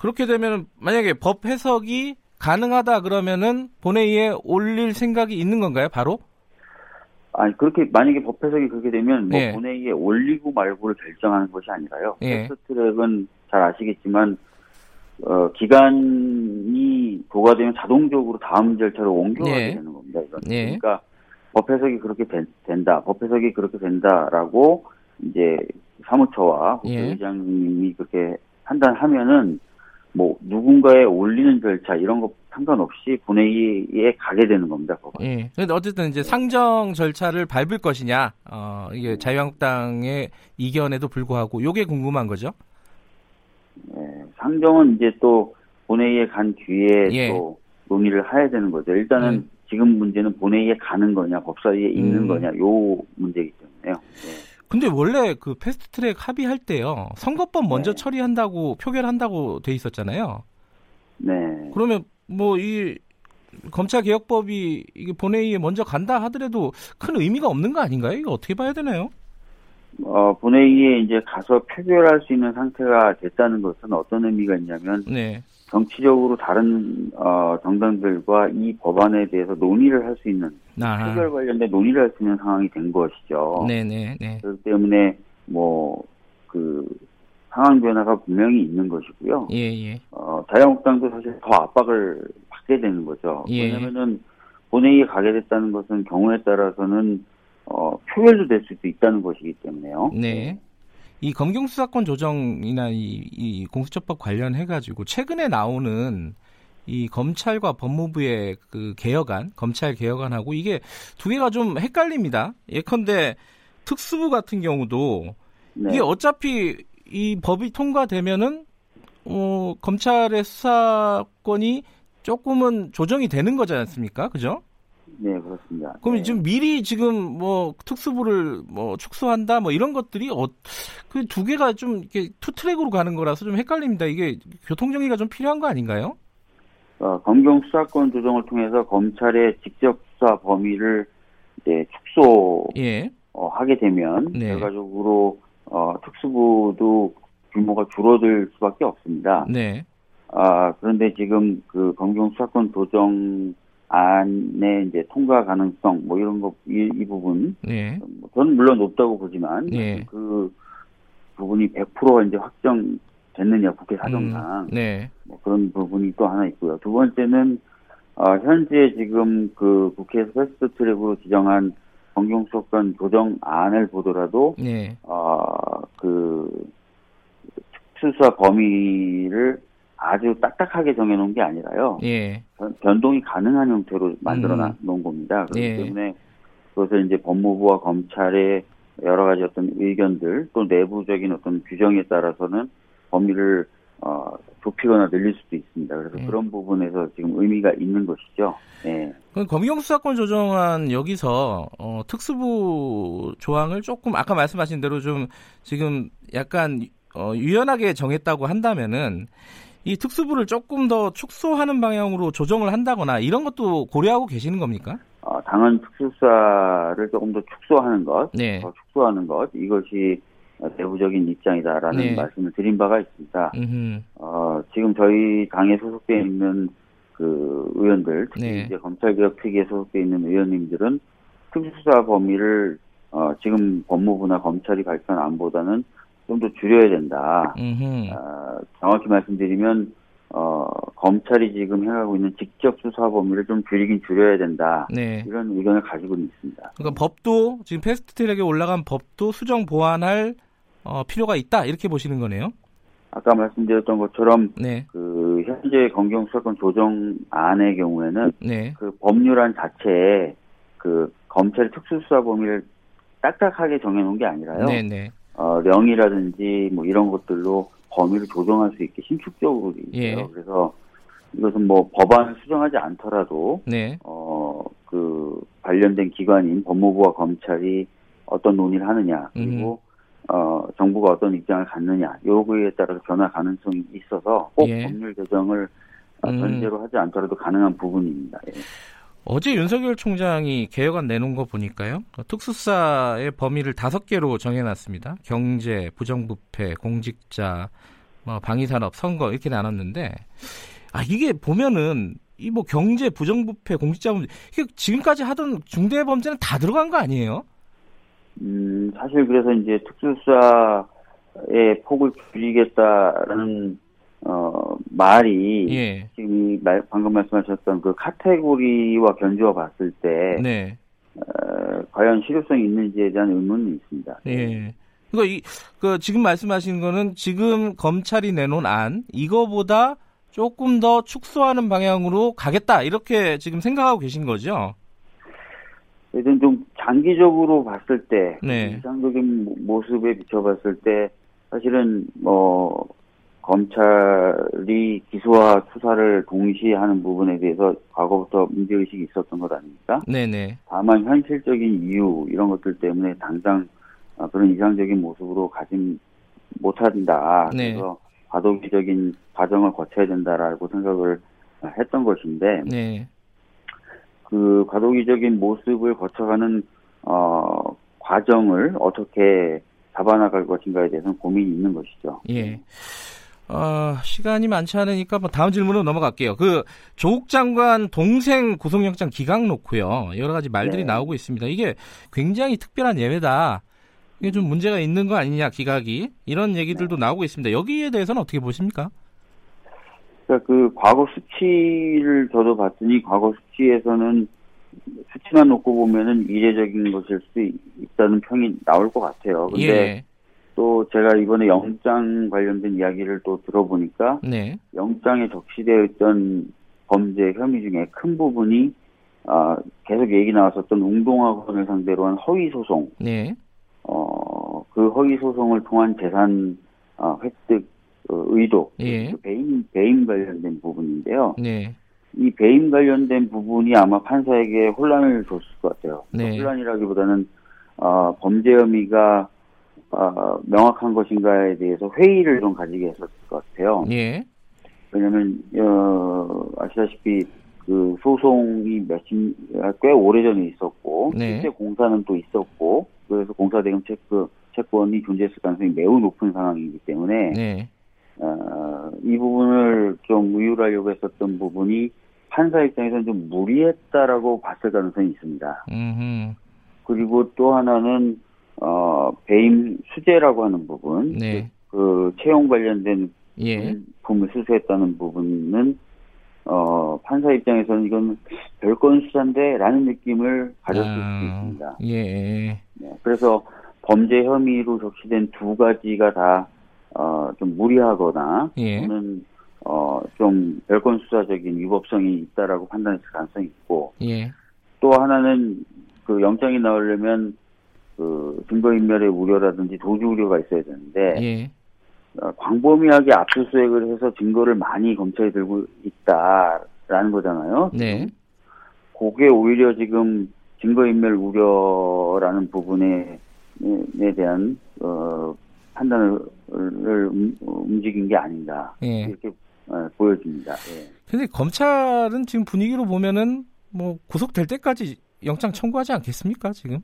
그렇게 되면, 만약에 법 해석이 가능하다 그러면은, 본회의에 올릴 생각이 있는 건가요, 바로? 아니, 그렇게, 만약에 법 해석이 그렇게 되면, 뭐, 예. 본회의에 올리고 말고를 결정하는 것이 아니라요. 예. 패스트 트랙은 잘 아시겠지만, 어, 기간이 도과되면 자동적으로 다음 절차로 옮겨가게 예. 되는 겁니다, 이건. 예. 그러니까, 법 해석이 그렇게 된, 된다. 법 해석이 그렇게 된다라고 이제 사무처와 국회의장님이 예. 그렇게 판단하면은 뭐 누군가의 올리는 절차 이런 거 상관없이 본회의에 가게 되는 겁니다. 그거. 예. 근데 어쨌든 이제 상정 절차를 밟을 것이냐, 어 이게 자유한국당의 이견에도 불구하고 요게 궁금한 거죠. 예. 상정은 이제 또 본회의에 간 뒤에 예. 또 논의를 해야 되는 거죠. 일단은 음. 지금 문제는 본회의에 가는 거냐, 법사위에 있는 음. 거냐, 요 문제이기 때문에요. 예. 근데 원래 그 패스트트랙 합의할 때요 선거법 먼저 네. 처리한다고 표결한다고 돼 있었잖아요. 네. 그러면 뭐 이 검찰개혁법이 이게 본회의에 먼저 간다 하더라도 큰 의미가 없는 거 아닌가요? 이거 어떻게 봐야 되나요? 어 본회의에 이제 가서 표결할 수 있는 상태가 됐다는 것은 어떤 의미가 있냐면 네. 정치적으로 다른 어, 정당들과 이 법안에 대해서 논의를 할 수 있는 아하. 표결 관련된 논의를 할 수 있는 상황이 된 것이죠. 네네. 그렇기 때문에 뭐 그 상황 변화가 분명히 있는 것이고요. 예예. 어, 자유한국당도 사실 더 압박을 받게 되는 거죠. 예. 왜냐하면은 본회의에 가게 됐다는 것은 경우에 따라서는 어, 표결도 될 수도 있다는 것이기 때문에요. 네. 이 검경 수사권 조정이나 이, 이 공수처법 관련해가지고 최근에 나오는 이 검찰과 법무부의 그 개혁안, 검찰 개혁안하고 이게 두 개가 좀 헷갈립니다. 예컨대 특수부 같은 경우도 네. 이게 어차피 이 법이 통과되면은 어, 검찰의 수사권이 조금은 조정이 되는 거지 않습니까? 그죠? 네, 그렇습니다. 그럼 네. 지금 미리 지금 뭐 특수부를 뭐 축소한다 뭐 이런 것들이 어, 그 두 개가 좀 이렇게 투 트랙으로 가는 거라서 좀 헷갈립니다. 이게 교통정리가 좀 필요한 거 아닌가요? 어, 검경 수사권 조정을 통해서 검찰의 직접 수사 범위를 이제 축소 예. 어, 하게 되면 네. 결과적으로 어, 특수부도 규모가 줄어들 수밖에 없습니다. 네. 아 그런데 지금 그 검경 수사권 조정 안에 이제 통과 가능성 뭐 이런 거 이 이 부분 예. 저는 물론 높다고 보지만 예. 그 부분이 백 퍼센트가 이제 확정됐느냐 국회 사정상 음, 네. 뭐 그런 부분이 또 하나 있고요. 두 번째는 어, 현재 지금 그 국회에서 패스트트랙으로 지정한 검경수사권 조정안을 보더라도 예. 어, 그 특수수사 범위를 아주 딱딱하게 정해놓은 게 아니라요. 예. 변동이 가능한 형태로 만들어놓은 겁니다. 그렇기 예. 때문에 그것을 이제 법무부와 검찰의 여러 가지 어떤 의견들 또 내부적인 어떤 규정에 따라서는 범위를 어, 좁히거나 늘릴 수도 있습니다. 그래서 예. 그런 부분에서 지금 의미가 있는 것이죠. 예. 그럼 검경수사권 조정안 여기서 어, 특수부 조항을 조금 아까 말씀하신 대로 좀 지금 약간 어, 유연하게 정했다고 한다면은. 이 특수부를 조금 더 축소하는 방향으로 조정을 한다거나 이런 것도 고려하고 계시는 겁니까? 어, 당헌 특수사를 조금 더 축소하는 것, 네. 더 축소하는 것 이것이 내부적인 입장이다라는 네. 말씀을 드린 바가 있습니다. 어, 지금 저희 당에 소속돼 있는 그 의원들, 특히 네. 이제 검찰개혁 특위에 소속돼 있는 의원님들은 특수사 범위를 어, 지금 법무부나 검찰이 발표한 안보다는 좀 더 줄여야 된다. 어, 정확히 말씀드리면 어, 검찰이 지금 행하고 있는 직접 수사 범위를 좀 줄이긴 줄여야 된다. 네. 이런 의견을 가지고 있습니다. 그러니까 법도 지금 패스트트랙에 올라간 법도 수정 보완할 어, 필요가 있다. 이렇게 보시는 거네요. 아까 말씀드렸던 것처럼 네. 그 현재 검경수사권 조정안의 경우에는 네. 그 법률안 자체에 그 검찰의 특수수사 범위를 딱딱하게 정해놓은 게 아니라요. 네, 네. 어, 령이라든지 뭐 이런 것들로 범위를 조정할 수 있게 신축적으로 돼 있어요. 예. 그래서 이것은 뭐 법안을 수정하지 않더라도 네. 어, 그 관련된 기관인 법무부와 검찰이 어떤 논의를 하느냐 그리고 음. 어, 정부가 어떤 입장을 갖느냐 요구에 따라서 변화 가능성이 있어서 꼭 예. 법률 개정을 음. 전제로 하지 않더라도 가능한 부분입니다. 예. 어제 윤석열 총장이 개혁안 내놓은 거 보니까요. 특수사의 범위를 다섯 개로 정해놨습니다. 경제, 부정부패, 공직자, 방위산업, 선거 이렇게 나눴는데 아 이게 보면은 이 뭐 경제, 부정부패, 공직자 범죄 이게 지금까지 하던 중대 범죄는 다 들어간 거 아니에요? 음 사실 그래서 이제 특수사의 폭을 줄이겠다라는. 어 말이 예. 지금 말, 방금 말씀하셨던 그 카테고리와 견주어 봤을 때 네. 어, 과연 실효성이 있는지에 대한 의문이 있습니다. 예. 그러니까 이, 그 지금 말씀하신 거는 지금 검찰이 내놓은 안 이거보다 조금 더 축소하는 방향으로 가겠다 이렇게 지금 생각하고 계신 거죠? 일단 좀 장기적으로 봤을 때, 네. 이상적인 모습에 비춰봤을 때 사실은 뭐 검찰이 기소와 수사를 동시에 하는 부분에 대해서 과거부터 문제의식이 있었던 것 아닙니까? 네네. 다만 현실적인 이유 이런 것들 때문에 당장 그런 이상적인 모습으로 가진 못한다. 그래서 네. 과도기적인 과정을 거쳐야 된다라고 생각을 했던 것인데 네. 그 과도기적인 모습을 거쳐가는 어, 과정을 어떻게 잡아나갈 것인가에 대해서는 고민이 있는 것이죠. 예. 어, 시간이 많지 않으니까 뭐 다음 질문으로 넘어갈게요. 그 조국 장관 동생 구속영장 기각 놓고요. 여러 가지 말들이 네. 나오고 있습니다. 이게 굉장히 특별한 예외다. 이게 좀 문제가 있는 거 아니냐 기각이 이런 얘기들도 네. 나오고 있습니다. 여기에 대해서는 어떻게 보십니까? 그러니까 그 과거 수치를 저도 봤더니 과거 수치에서는 수치만 놓고 보면은 이례적인 것일 수 있다는 평이 나올 것 같아요. 근데 예. 또 제가 이번에 영장 관련된 이야기를 또 들어보니까 네. 영장에 적시되어 있던 범죄 혐의 중에 큰 부분이 아, 계속 얘기 나왔었던 운동학원을 상대로 한 허위 소송. 네. 어, 그 허위 소송을 통한 재산 어, 획득 어, 의도, 예. 그 배임 배임 관련된 부분인데요. 네. 이 배임 관련된 부분이 아마 판사에게 혼란을 줬을 것 같아요. 네. 혼란이라기보다는 어, 범죄 혐의가 어, 명확한 것인가에 대해서 회의를 좀 가지게 했었을 것 같아요. 예. 왜냐하면 어, 아시다시피 그 소송이 몇십 꽤 오래전에 있었고 네. 실제 공사는 또 있었고. 그래서 공사대금 체크, 채권이 존재했을 가능성이 매우 높은 상황이기 때문에 네. 어, 이 부분을 좀 우유하려고 했었던 부분이 판사 입장에서는 좀 무리했다라고 봤을 가능성이 있습니다. 음흠. 그리고 또 하나는 어, 배임 수재라고 하는 부분, 네. 그, 그 채용 관련된 예. 부품을 수수했다는 부분은 어, 판사 입장에서는 이건 별건 수사인데 라는 느낌을 가졌을 아, 수 있습니다. 예. 네, 그래서 범죄 혐의로 적시된 두 가지가 다, 어, 좀 무리하거나, 예. 또는, 어, 좀 별건 수사적인 위법성이 있다라고 판단했을 가능성이 있고, 예. 또 하나는 그 영장이 나오려면 그 증거인멸의 우려라든지 도주 우려가 있어야 되는데, 예. 광범위하게 압수수색을 해서 증거를 많이 검찰이 들고 있다라는 거잖아요. 네. 그게 오히려 지금 증거인멸 우려라는 부분에 대한 어, 판단을 음, 움직인 게 아닌가 네. 이렇게 어, 보여집니다. 그런데 네. 검찰은 지금 분위기로 보면은 뭐 구속될 때까지 영장 청구하지 않겠습니까 지금?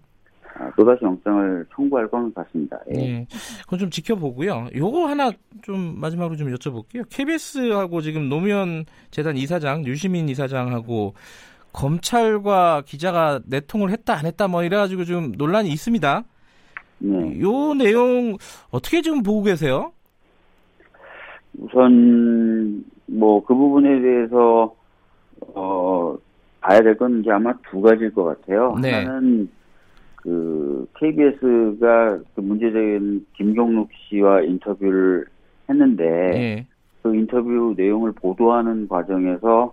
또다시 영장을 청구할 건 같습니다. 예. 네, 그건 좀 지켜보고요. 요거 하나 좀 마지막으로 좀 여쭤볼게요. 케이비에스하고 지금 노무현 재단 이사장, 유시민 이사장하고 검찰과 기자가 내통을 했다 안 했다 뭐 이래가지고 좀 논란이 있습니다. 네. 요 내용 어떻게 지금 보고 계세요? 우선 뭐 그 부분에 대해서 어, 봐야 될 건 이제 아마 두 가지일 것 같아요. 네. 하나는 그 케이비에스가 그 문제적인 김경록 씨와 인터뷰를 했는데 네. 그 인터뷰 내용을 보도하는 과정에서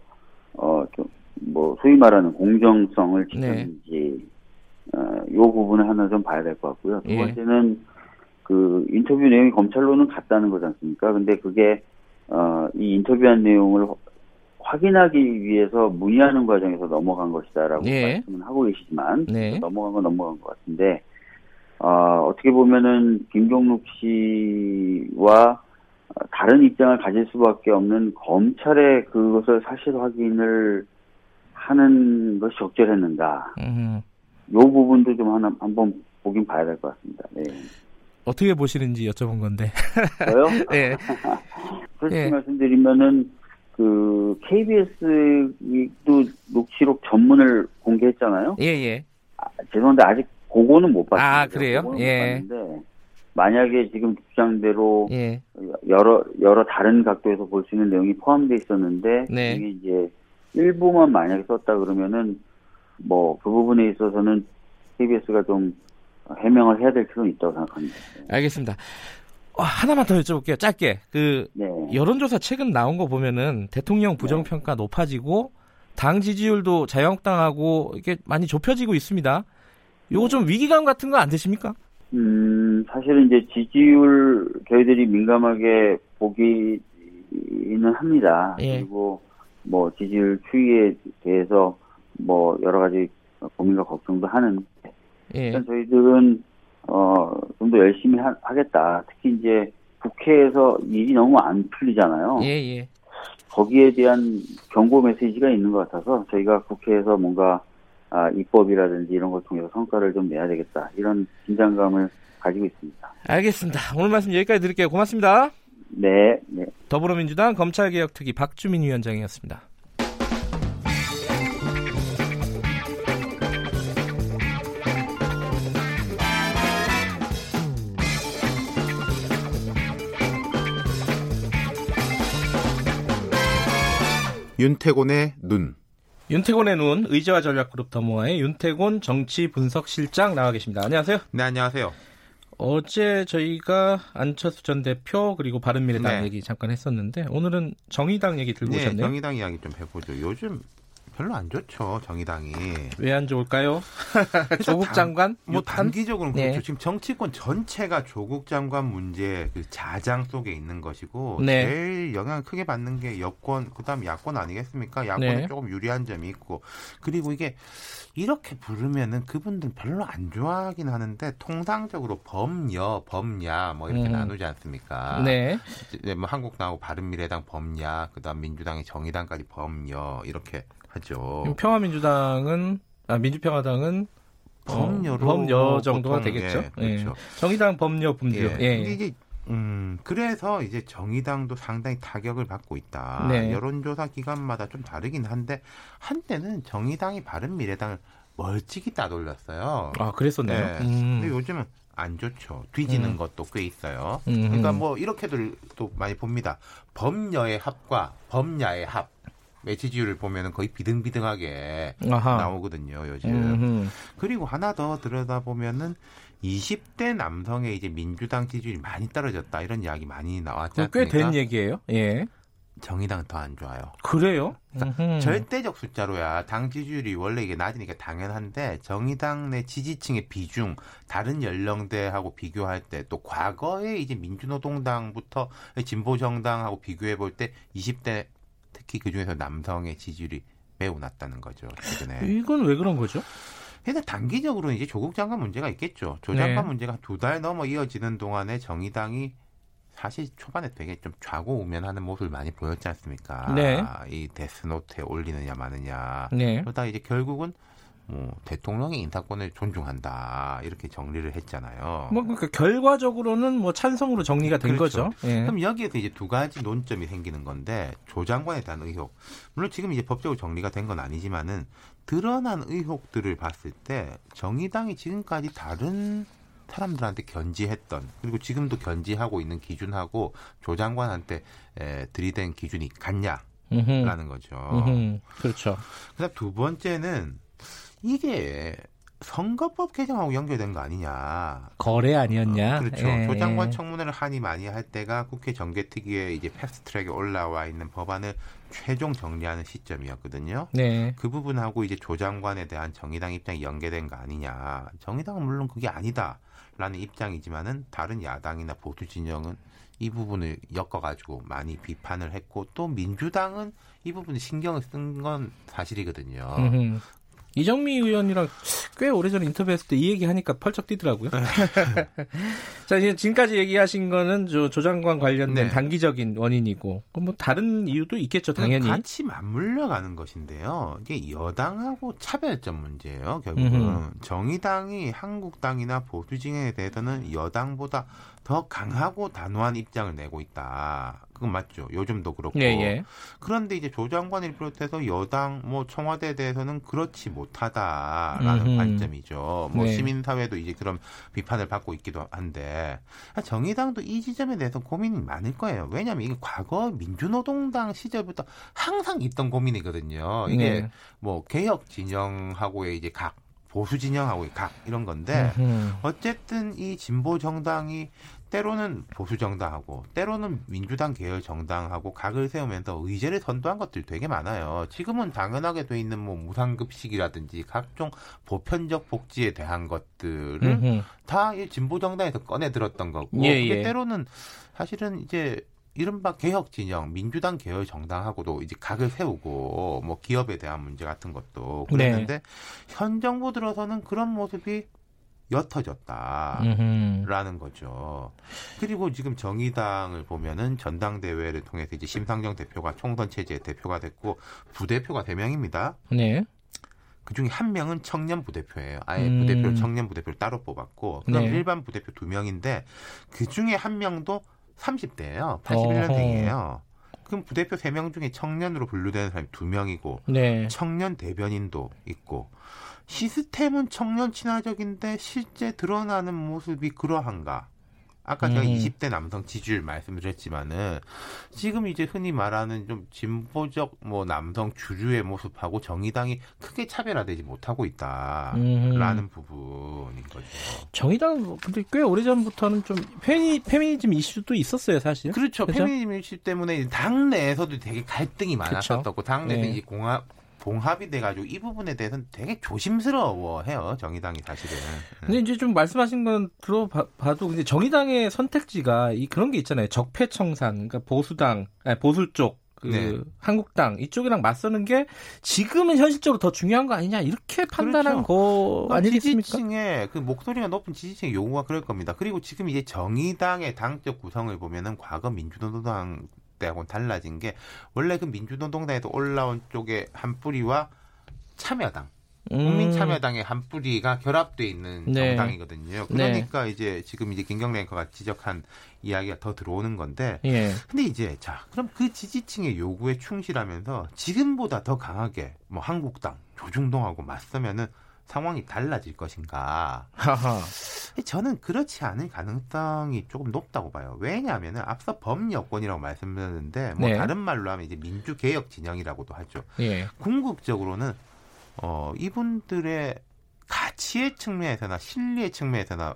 어 좀 뭐 소위 말하는 공정성을 지켰는지 네. 어 요 부분을 하나 좀 봐야 될 것 같고요. 두 번째는 네. 그 인터뷰 내용이 검찰로는 같다는 거지 않습니까? 근데 그게 어 이 인터뷰한 내용을 확인하기 위해서 문의하는 과정에서 넘어간 것이다라고 네. 말씀은 하고 계시지만 네. 넘어간 건 넘어간 것 같은데 어, 어떻게 보면은 김경록 씨와 다른 입장을 가질 수밖에 없는 검찰의 그것을 사실 확인을 하는 것이 적절했는가 음. 이 부분도 좀 하나 한번 보긴 봐야 될 것 같습니다. 네. 어떻게 보시는지 여쭤본 건데 저요? 네. 솔직히 네. 말씀드리면은 그 케이비에스도 녹취록 전문을 공개했잖아요. 예예. 예. 아, 죄송한데 아직 그거는 못 봤어요. 아 그래요? 예. 못 봤는데 만약에 지금 주장대로 예. 여러 여러 다른 각도에서 볼 수 있는 내용이 포함돼 있었는데 네. 이게 이제 일부만 만약에 썼다 그러면은 뭐 그 부분에 있어서는 케이비에스가 좀 해명을 해야 될 필요는 있다고 생각합니다. 알겠습니다. 하나만 더 여쭤볼게요. 짧게. 그 네. 여론조사 최근 나온 거 보면은 대통령 부정평가 네. 높아지고 당 지지율도 자유한국당하고 이렇게 많이 좁혀지고 있습니다. 요거 좀 위기감 같은 거 안 드십니까? 음, 사실은 이제 지지율 저희들이 민감하게 보기는 합니다. 예. 그리고 뭐 지지율 추이에 대해서 뭐 여러 가지 고민과 걱정도 하는데 예. 일단 저희들은 어, 좀 더 열심히 하, 하겠다. 특히 이제 국회에서 일이 너무 안 풀리잖아요. 예, 예. 거기에 대한 경고 메시지가 있는 것 같아서 저희가 국회에서 뭔가 아, 입법이라든지 이런 것 통해서 성과를 좀 내야 되겠다. 이런 긴장감을 가지고 있습니다. 알겠습니다. 오늘 말씀 여기까지 드릴게요. 고맙습니다. 네. 네. 더불어민주당 검찰개혁특위 박주민 위원장이었습니다. 윤태곤의 눈. 윤태곤의 눈, 의제와 전략그룹 더모아의 윤태곤 정치분석실장 나와 계십니다. 안녕하세요. 네, 안녕하세요. 어제 저희가 안철수 전 대표 그리고 바른미래당 네. 얘기 잠깐 했었는데 오늘은 정의당 얘기 들고 네, 오셨네요. 네, 정의당 이야기 좀 해보죠. 요즘 별로 안 좋죠, 정의당이. 왜 안 좋을까요? 조국 단, 장관? 뭐 단기적으로는 네. 그렇죠. 지금 정치권 전체가 조국 장관 문제 그 자장 속에 있는 것이고 네. 제일 영향을 크게 받는 게 여권, 그다음 야권 아니겠습니까? 야권에 네. 조금 유리한 점이 있고 그리고 이게 이렇게 부르면은 그분들 별로 안 좋아하긴 하는데 통상적으로 범여, 범야 뭐 이렇게 음. 나누지 않습니까? 네. 뭐 한국당하고 바른미래당 범야, 그다음 민주당이 정의당까지 범여 이렇게. 하죠. 평화민주당은 아 민주평화당은 범여로 어, 범여 정도가 보통, 되겠죠. 예, 그렇죠. 예. 정의당 범여 범여. 예. 예. 이게 음 그래서 이제 정의당도 상당히 타격을 받고 있다. 네. 여론조사 기간마다 좀 다르긴 한데 한때는 정의당이 바른미래당을 멀찍이 따돌렸어요. 아 그랬었네요. 네. 음. 근데 요즘은 안 좋죠. 뒤지는 음. 것도 꽤 있어요. 음. 그러니까 뭐 이렇게들 또 많이 봅니다. 범여의 합과 범야의 합. 매치지율을 보면은 거의 비등비등하게 아하. 나오거든요, 요즘. 음흠. 그리고 하나 더 들여다보면은 이십 대 남성의 이제 민주당 지지율이 많이 떨어졌다. 이런 이야기 많이 나왔지 않습니까? 꽤 된 얘기예요. 예. 정의당 더 안 좋아요. 그래요? 그러니까 절대적 숫자로야 당 지지율이 원래 이게 낮으니까 당연한데 정의당 내 지지층의 비중 다른 연령대하고 비교할 때 또 과거에 이제 민주노동당부터 진보정당하고 비교해 볼 때 이십 대 특히 그중에서 남성의 지지율이 매우 낮다는 거죠. 최근에. 이건 왜 그런 거죠? 일단 단기적으로는 이제 조국 장관 문제가 있겠죠. 조 장관 네. 문제가 두 달 넘어 이어지는 동안에 정의당이 사실 초반에 되게 좀 좌고우면하는 모습을 많이 보였지 않습니까? 네. 이 데스노트에 올리느냐 마느냐. 네. 그러다 이제 결국은 뭐 대통령의 인사권을 존중한다 이렇게 정리를 했잖아요. 뭐 그러니까 결과적으로는 뭐 찬성으로 정리가 된 그렇죠. 거죠. 예. 그럼 여기에서 이제 두 가지 논점이 생기는 건데 조 장관에 대한 의혹 물론 지금 이제 법적으로 정리가 된 건 아니지만은 드러난 의혹들을 봤을 때 정의당이 지금까지 다른 사람들한테 견지했던 그리고 지금도 견지하고 있는 기준하고 조 장관한테 에, 들이댄 기준이 같냐라는 거죠. 음흠. 그렇죠. 그다음 두 번째는 이게 선거법 개정하고 연결된 거 아니냐. 거래 아니었냐. 어, 그렇죠. 예. 조 장관 청문회를 한이 많이 할 때가 국회 정개특위에 이제 패스트트랙에 올라와 있는 법안을 최종 정리하는 시점이었거든요. 네. 그 부분하고 이제 조 장관에 대한 정의당 입장이 연계된 거 아니냐. 정의당은 물론 그게 아니다라는 입장이지만은 다른 야당이나 보수 진영은 이 부분을 엮어가지고 많이 비판을 했고 또 민주당은 이 부분에 신경을 쓴 건 사실이거든요. 음흠. 이정미 의원이랑 꽤 오래전에 인터뷰했을 때 이 얘기하니까 펄쩍 뛰더라고요. 자, 이제 지금까지 얘기하신 거는 조, 조 장관 관련된 네. 단기적인 원인이고 뭐 다른 이유도 있겠죠, 당연히. 같이 맞물려 가는 것인데요. 이게 여당하고 차별점 문제예요, 결국은. 음흠. 정의당이 한국당이나 보수진영에 대해서는 여당보다 더 강하고 단호한 입장을 내고 있다. 그건 맞죠. 요즘도 그렇고. 예, 예. 그런데 이제 조 장관을 비롯해서 여당, 뭐 청와대에 대해서는 그렇지 못하다라는 음흠. 관점이죠. 뭐 네. 시민사회도 이제 그런 비판을 받고 있기도 한데 정의당도 이 지점에 대해서 고민이 많을 거예요. 왜냐하면 이게 과거 민주노동당 시절부터 항상 있던 고민이거든요. 이게 네. 뭐 개혁 진영하고의 이제 각. 보수 진영하고의 각 이런 건데 어쨌든 이 진보 정당이 때로는 보수 정당하고 때로는 민주당 계열 정당하고 각을 세우면서 의제를 선도한 것들이 되게 많아요. 지금은 당연하게 돼 있는 뭐 무상급식이라든지 각종 보편적 복지에 대한 것들을 음흠. 다 이 진보 정당에서 꺼내 들었던 거고 예, 그게 예. 때로는 사실은 이제 이른바 개혁 진영, 민주당 계열 정당하고도 이제 각을 세우고 뭐 기업에 대한 문제 같은 것도 그랬는데 네. 현 정부 들어서는 그런 모습이 옅어졌다라는 거죠. 그리고 지금 정의당을 보면은 전당대회를 통해서 이제 심상정 대표가 총선 체제의 대표가 됐고 부대표가 세 명입니다. 네. 그 중에 한 명은 청년 부대표예요. 아예 음. 부대표를 청년 부대표를 따로 뽑았고 그럼 네. 일반 부대표 두 명인데 그 중에 한 명도 삼십 대예요. 팔십일 년생이에요. 그럼 부대표 세 명 중에 청년으로 분류되는 사람이 두 명이고 네. 청년 대변인도 있고 시스템은 청년 친화적인데 실제 드러나는 모습이 그러한가. 아까 제가 음. 이십 대 남성 지지율 말씀드렸지만은 지금 이제 흔히 말하는 좀 진보적 뭐 남성 주류의 모습하고 정의당이 크게 차별화되지 못하고 있다라는 음. 부분인 거죠. 정의당 근데 꽤 오래전부터는 좀 페미, 페미니즘 이슈도 있었어요, 사실. 그렇죠. 그렇죠? 페미니즘 이슈 때문에 당 내에서도 되게 갈등이 많았었고 당 내에서 네. 이제 공합 봉합이 돼가지고 이 부분에 대해서는 되게 조심스러워해요. 정의당이 사실은. 근데 이제 좀 말씀하신 건 들어봐도 이제 정의당의 선택지가 이 그런 게 있잖아요. 적폐청산, 그러니까 보수당, 아니 보수 쪽, 그 네. 한국당 이쪽이랑 맞서는 게 지금은 현실적으로 더 중요한 거 아니냐 이렇게 판단한 그렇죠. 거 아니겠습니까? 지지층의 그 목소리가 높은 지지층의 요구가 그럴 겁니다. 그리고 지금 이제 정의당의 당적 구성을 보면은 과거 민주노동당 때하고는 달라진 게 원래 그 민주노동당에서 올라온 쪽의 한 뿌리와 참여당, 음. 국민참여당의 한 뿌리가 결합돼 있는 네. 정당이거든요. 그러니까 네. 이제 지금 이제 김경래 앵커가 지적한 이야기가 더 들어오는 건데, 예. 근데 이제 자 그럼 그 지지층의 요구에 충실하면서 지금보다 더 강하게 뭐 한국당, 조중동하고 맞서면은. 상황이 달라질 것인가? 저는 그렇지 않을 가능성이 조금 높다고 봐요. 왜냐하면은 앞서 범여권이라고 말씀드렸는데 뭐 네. 다른 말로 하면 이제 민주개혁 진영이라고도 하죠. 네. 궁극적으로는 어, 이분들의 가치의 측면에서나 실리의 측면에서나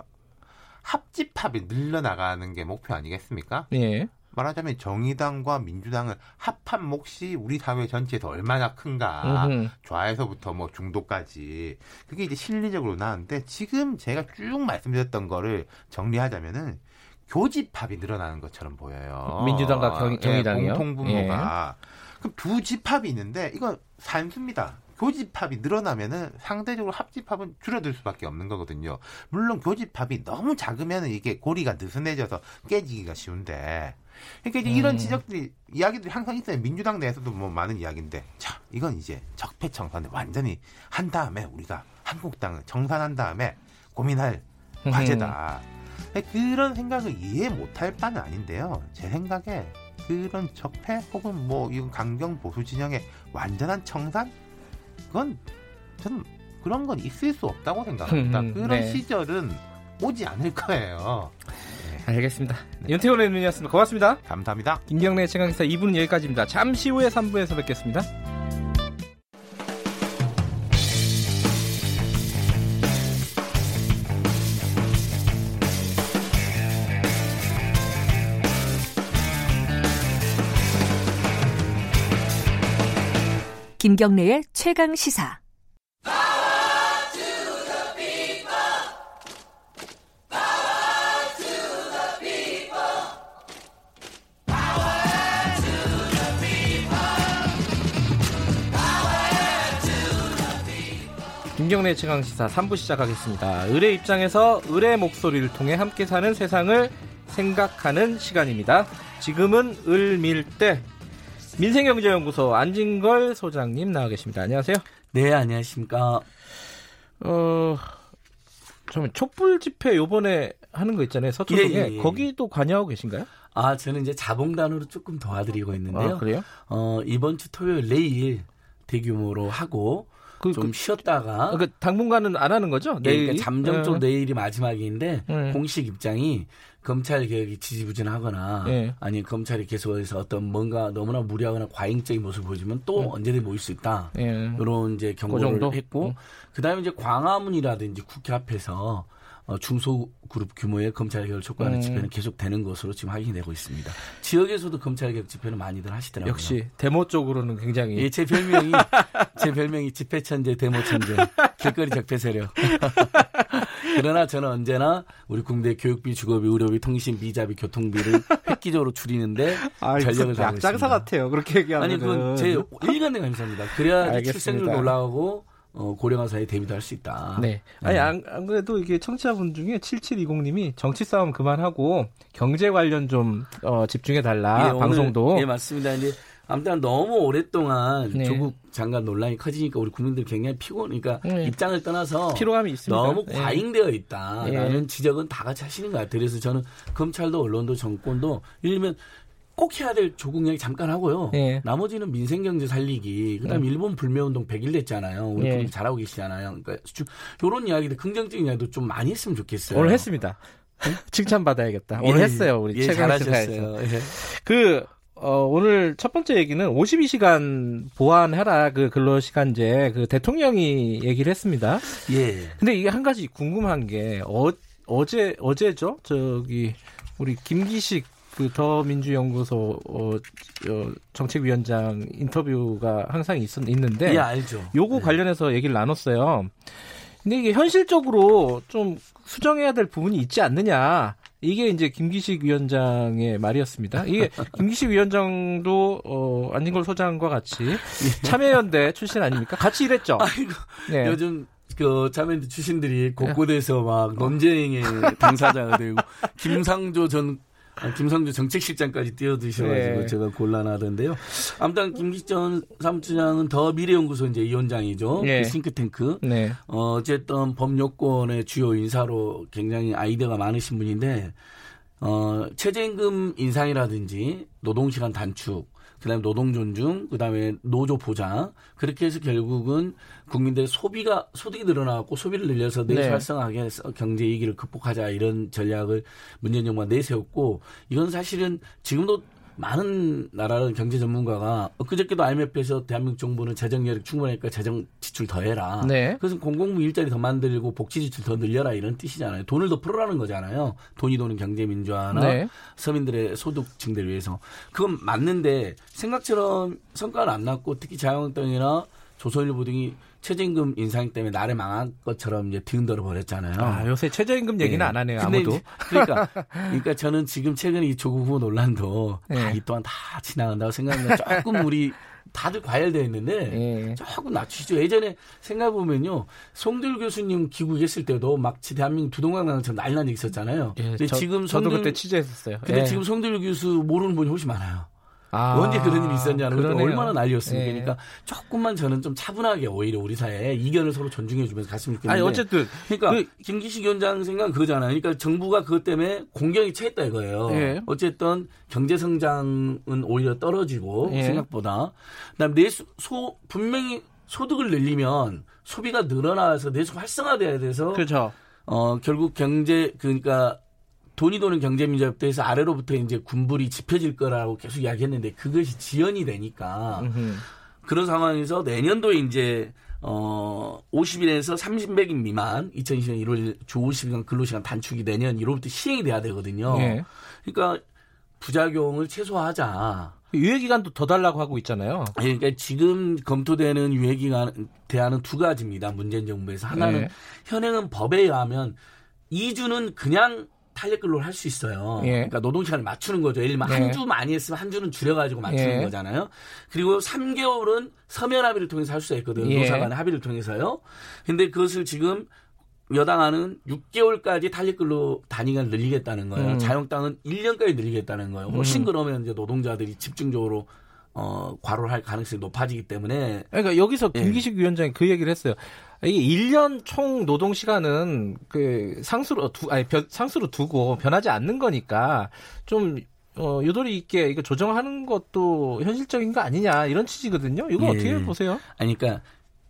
합집합이 늘려나가는 게 목표 아니겠습니까? 네. 말하자면 정의당과 민주당은 합한 몫이 우리 사회 전체에서 얼마나 큰가. 으흠. 좌에서부터 뭐 중도까지. 그게 이제 실리적으로 나왔는데 지금 제가 쭉 말씀드렸던 거를 정리하자면은 교집합이 늘어나는 것처럼 보여요. 민주당과 경, 정의당이요? 예, 공통분모가. 예. 그럼 두 집합이 있는데 이건 산수입니다. 교집합이 늘어나면은 상대적으로 합집합은 줄어들 수밖에 없는 거거든요. 물론 교집합이 너무 작으면은 이게 고리가 느슨해져서 깨지기가 쉬운데 그러니까 이제 음. 이런 지적들이 이야기들이 항상 있어요. 민주당 내에서도 뭐 많은 이야기인데, 자 이건 이제 적폐청산을 완전히 한 다음에 우리가 한국당을 정산한 다음에 고민할 음. 과제다. 그런 생각을 이해 못할 바는 아닌데요. 제 생각에 그런 적폐 혹은 뭐 이건 강경 보수 진영의 완전한 청산, 그건 저는 그런 건 있을 수 없다고 생각합니다. 음. 그런 네. 시절은 오지 않을 거예요. 알겠습니다. 네. 윤태곤의 눈이었습니다. 고맙습니다. 감사합니다. 김경래의 최강시사 이 부는 여기까지입니다. 잠시 후에 삼 부에서 뵙겠습니다. 김경래의 최강시사 김경래 최강시사 삼 부 시작하겠습니다. 을의 입장에서 을의 목소리를 통해 함께 사는 세상을 생각하는 시간입니다. 지금은 을밀 때 민생경제연구소 안진걸 소장님 나와 계십니다. 안녕하세요. 네, 안녕하십니까. 어, 좀 촛불 집회 요번에 하는 거 있잖아요. 서초동에. 예, 예, 예. 거기도 관여하고 계신가요? 아, 저는 이제 자봉단으로 조금 도와드리고 있는데요. 아, 그래요? 어, 이번 주 토요일 내일 대규모로 하고 그, 좀 그, 쉬었다가 그 당분간은 안 하는 거죠? 내일 네, 그러니까 잠정적으로 네. 내일이 마지막인데 네. 공식 입장이 검찰 개혁이 지지부진하거나 네. 아니 검찰이 계속해서 어떤 뭔가 너무나 무리하거나 과잉적인 모습을 보여주면 또 네. 언제든 모일 수 있다. 네. 이런 이제 경고를 그 했고 네. 그다음에 이제 광화문이라든지 국회 앞에서 어, 중소그룹 규모의 검찰개혁을 촉구하는 음. 집회는 계속되는 것으로 지금 확인이 되고 있습니다. 지역에서도 검찰개혁 집회는 많이들 하시더라고요. 역시 데모 쪽으로는 굉장히. 예, 제 별명이 제 별명이 집회천재, 데모천재, 길거리 적폐세력. 그러나 저는 언제나 우리 국내 교육비, 주거비, 의료비, 통신, 비자비, 교통비를 획기적으로 줄이는데 아, 전력을 다하고 있습니다. 약장사 같아요. 그렇게 얘기하면. 아니 그건 제 일관된 감사입니다. 그래야 알겠습니다. 출생률도 올라가고. 어, 고령화사에 대비도 할 수 있다. 네. 아니, 안, 안 그래도 이게 청취자분 중에 칠칠이공님이 정치 싸움 그만하고 경제 관련 좀, 어, 집중해달라. 예, 방송도. 오늘, 예, 맞습니다. 이제, 아무튼 너무 오랫동안 네. 조국 장관 논란이 커지니까 우리 국민들 굉장히 피곤하니까 그러니까 네. 입장을 떠나서 피로감이 있습니다. 너무 과잉되어 있다라는 네. 지적은 다 같이 하시는 것 같아요. 그래서 저는 검찰도 언론도 정권도 예를 들면 꼭 해야 될 조국 이야기 잠깐 하고요. 예. 나머지는 민생경제 살리기. 그다음에 예. 일본 불매운동 백일 됐잖아요. 우리 예. 잘하고 계시잖아요. 그러니까 이런 이야기도 긍정적인 이야기도 좀 많이 했으면 좋겠어요. 오늘 했습니다. 응? 칭찬받아야겠다. 오늘 예. 했어요. 우리 예, 잘하셨어요. 예. 그 어, 오늘 첫 번째 얘기는 오십이 시간 보완하라 그 근로시간제 그 대통령이 얘기를 했습니다. 예. 근데 이게 한 가지 궁금한 게 어, 어제 어제죠? 저기 우리 김기식 그 더민주연구소 어, 어, 정책위원장 인터뷰가 항상 있, 있는데 예, 알죠. 요거 네. 관련해서 얘기를 나눴어요. 근데 이게 현실적으로 좀 수정해야 될 부분이 있지 않느냐. 이게 이제 김기식 위원장의 말이었습니다. 이게 김기식 위원장도 어, 안진걸 소장과 같이 예. 참여연대 출신 아닙니까? 같이 일했죠. 아이고, 네. 요즘 그 참여연대 출신들이 곳곳에서 막 논쟁의 당사자가 되고 김상조 전 김상조 정책실장까지 뛰어드셔가지고 네. 제가 곤란하던데요. 아무튼 김기식 전 사무처장은 더 미래연구소 이제 위원장이죠. 네. 그 싱크탱크. 네. 어, 어쨌든 법여권의 주요 인사로 굉장히 아이디어가 많으신 분인데 어, 최저임금 인상이라든지 노동시간 단축, 그다음에 노동 존중, 그다음에 노조 보장 그렇게 해서 결국은 국민들의 소비가 소득이 늘어나고 소비를 늘려서 내수 네. 활성화하게 해서 경제 위기를 극복하자 이런 전략을 문재인 정부가 내세웠고 이건 사실은 지금도 많은 나라는 경제 전문가가 엊그저께도 아이엠에프에서 대한민국 정부는 재정 여력 충분하니까 재정 지출 더 해라. 네. 그래서 공공부 일자리 더 만들고 복지 지출 더 늘려라 이런 뜻이잖아요. 돈을 더 풀어라는 거잖아요. 돈이 도는 경제 민주화나 네. 서민들의 소득 증대를 위해서. 그건 맞는데 생각처럼 성과는 안 났고 특히 자유한국당이나 조선일보 등이 최저임금 인상 때문에 나를 망한 것처럼 이제 뒤흔들어 버렸잖아요. 아, 요새 최저임금 얘기는 네. 안 하네요. 아무도. 그러니까, 그러니까 저는 지금 최근에 이 조국 후보 논란도 네. 아, 이 또한 다 지나간다고 생각합니다. 조금 우리 다들 과열되어 있는데 네. 조금 낮추시죠. 예전에 생각해보면요. 송두율 교수님 귀국했을 때도 마치 대한민국 두동강당처럼 난리난 얘기 있었잖아요. 네, 근데 저, 지금 송두율, 저도 그때 취재했었어요. 근데 네. 지금 송두율 교수 모르는 분이 훨씬 많아요. 아, 언제 그런 일이 있었냐는 걸 얼마나 난리였습니까? 예. 그러니까 조금만 저는 좀 차분하게 오히려 우리 사회에 이견을 서로 존중해주면서 갔으면 좋겠는데. 아니 어쨌든 그러니까 그, 김기식 위원장 생각은 그거잖아요. 그러니까 정부가 그것 때문에 공경이 처했다 이거예요. 예. 어쨌든 경제 성장은 오히려 떨어지고 예. 생각보다. 그다음 내수 소 분명히 소득을 늘리면 소비가 늘어나서 내수 활성화돼야 돼서. 그렇죠. 어 결국 경제 그러니까. 돈이 도는 경제민주협대에서 아래로부터 이제 군불이 짚혀질 거라고 계속 이야기했는데 그것이 지연이 되니까 으흠. 그런 상황에서 내년도에 이제 어 오십 일에서 삼백 일 미만 이천이십 년 일 월 주 오십 시간 근로시간 단축이 내년 일 월부터 시행이 돼야 되거든요. 예. 그러니까 부작용을 최소화하자. 유예기간도 더 달라고 하고 있잖아요. 예, 그러니까 지금 검토되는 유예기간 대안은 두 가지입니다. 문재인 정부에서. 하나는 예. 현행은 법에 의하면 이 주는 그냥 탄력근로를 할 수 있어요. 예. 그러니까 노동시간을 맞추는 거죠. 예를 들면 예. 한 주 많이 했으면 한 주는 줄여가지고 맞추는 예. 거잖아요. 그리고 삼 개월은 서면 합의를 통해서 할 수가 있거든요. 예. 노사 간의 합의를 통해서요. 그런데 그것을 지금 여당안은 육 개월까지 탄력근로 단위가 늘리겠다는 거예요. 음. 자유한국당은 일 년까지 늘리겠다는 거예요. 훨씬 음. 그러면 이제 노동자들이 집중적으로 어, 과로를 할 가능성이 높아지기 때문에. 그러니까 여기서 김기식 예. 위원장이 그 얘기를 했어요. 이게 일 년 총 노동 시간은 그 상수로 두, 아니, 변, 상수로 두고 변하지 않는 거니까 좀 어, 유도리 있게 이거 조정하는 것도 현실적인 거 아니냐 이런 취지거든요. 이거 예. 어떻게 보세요? 아니, 그러니까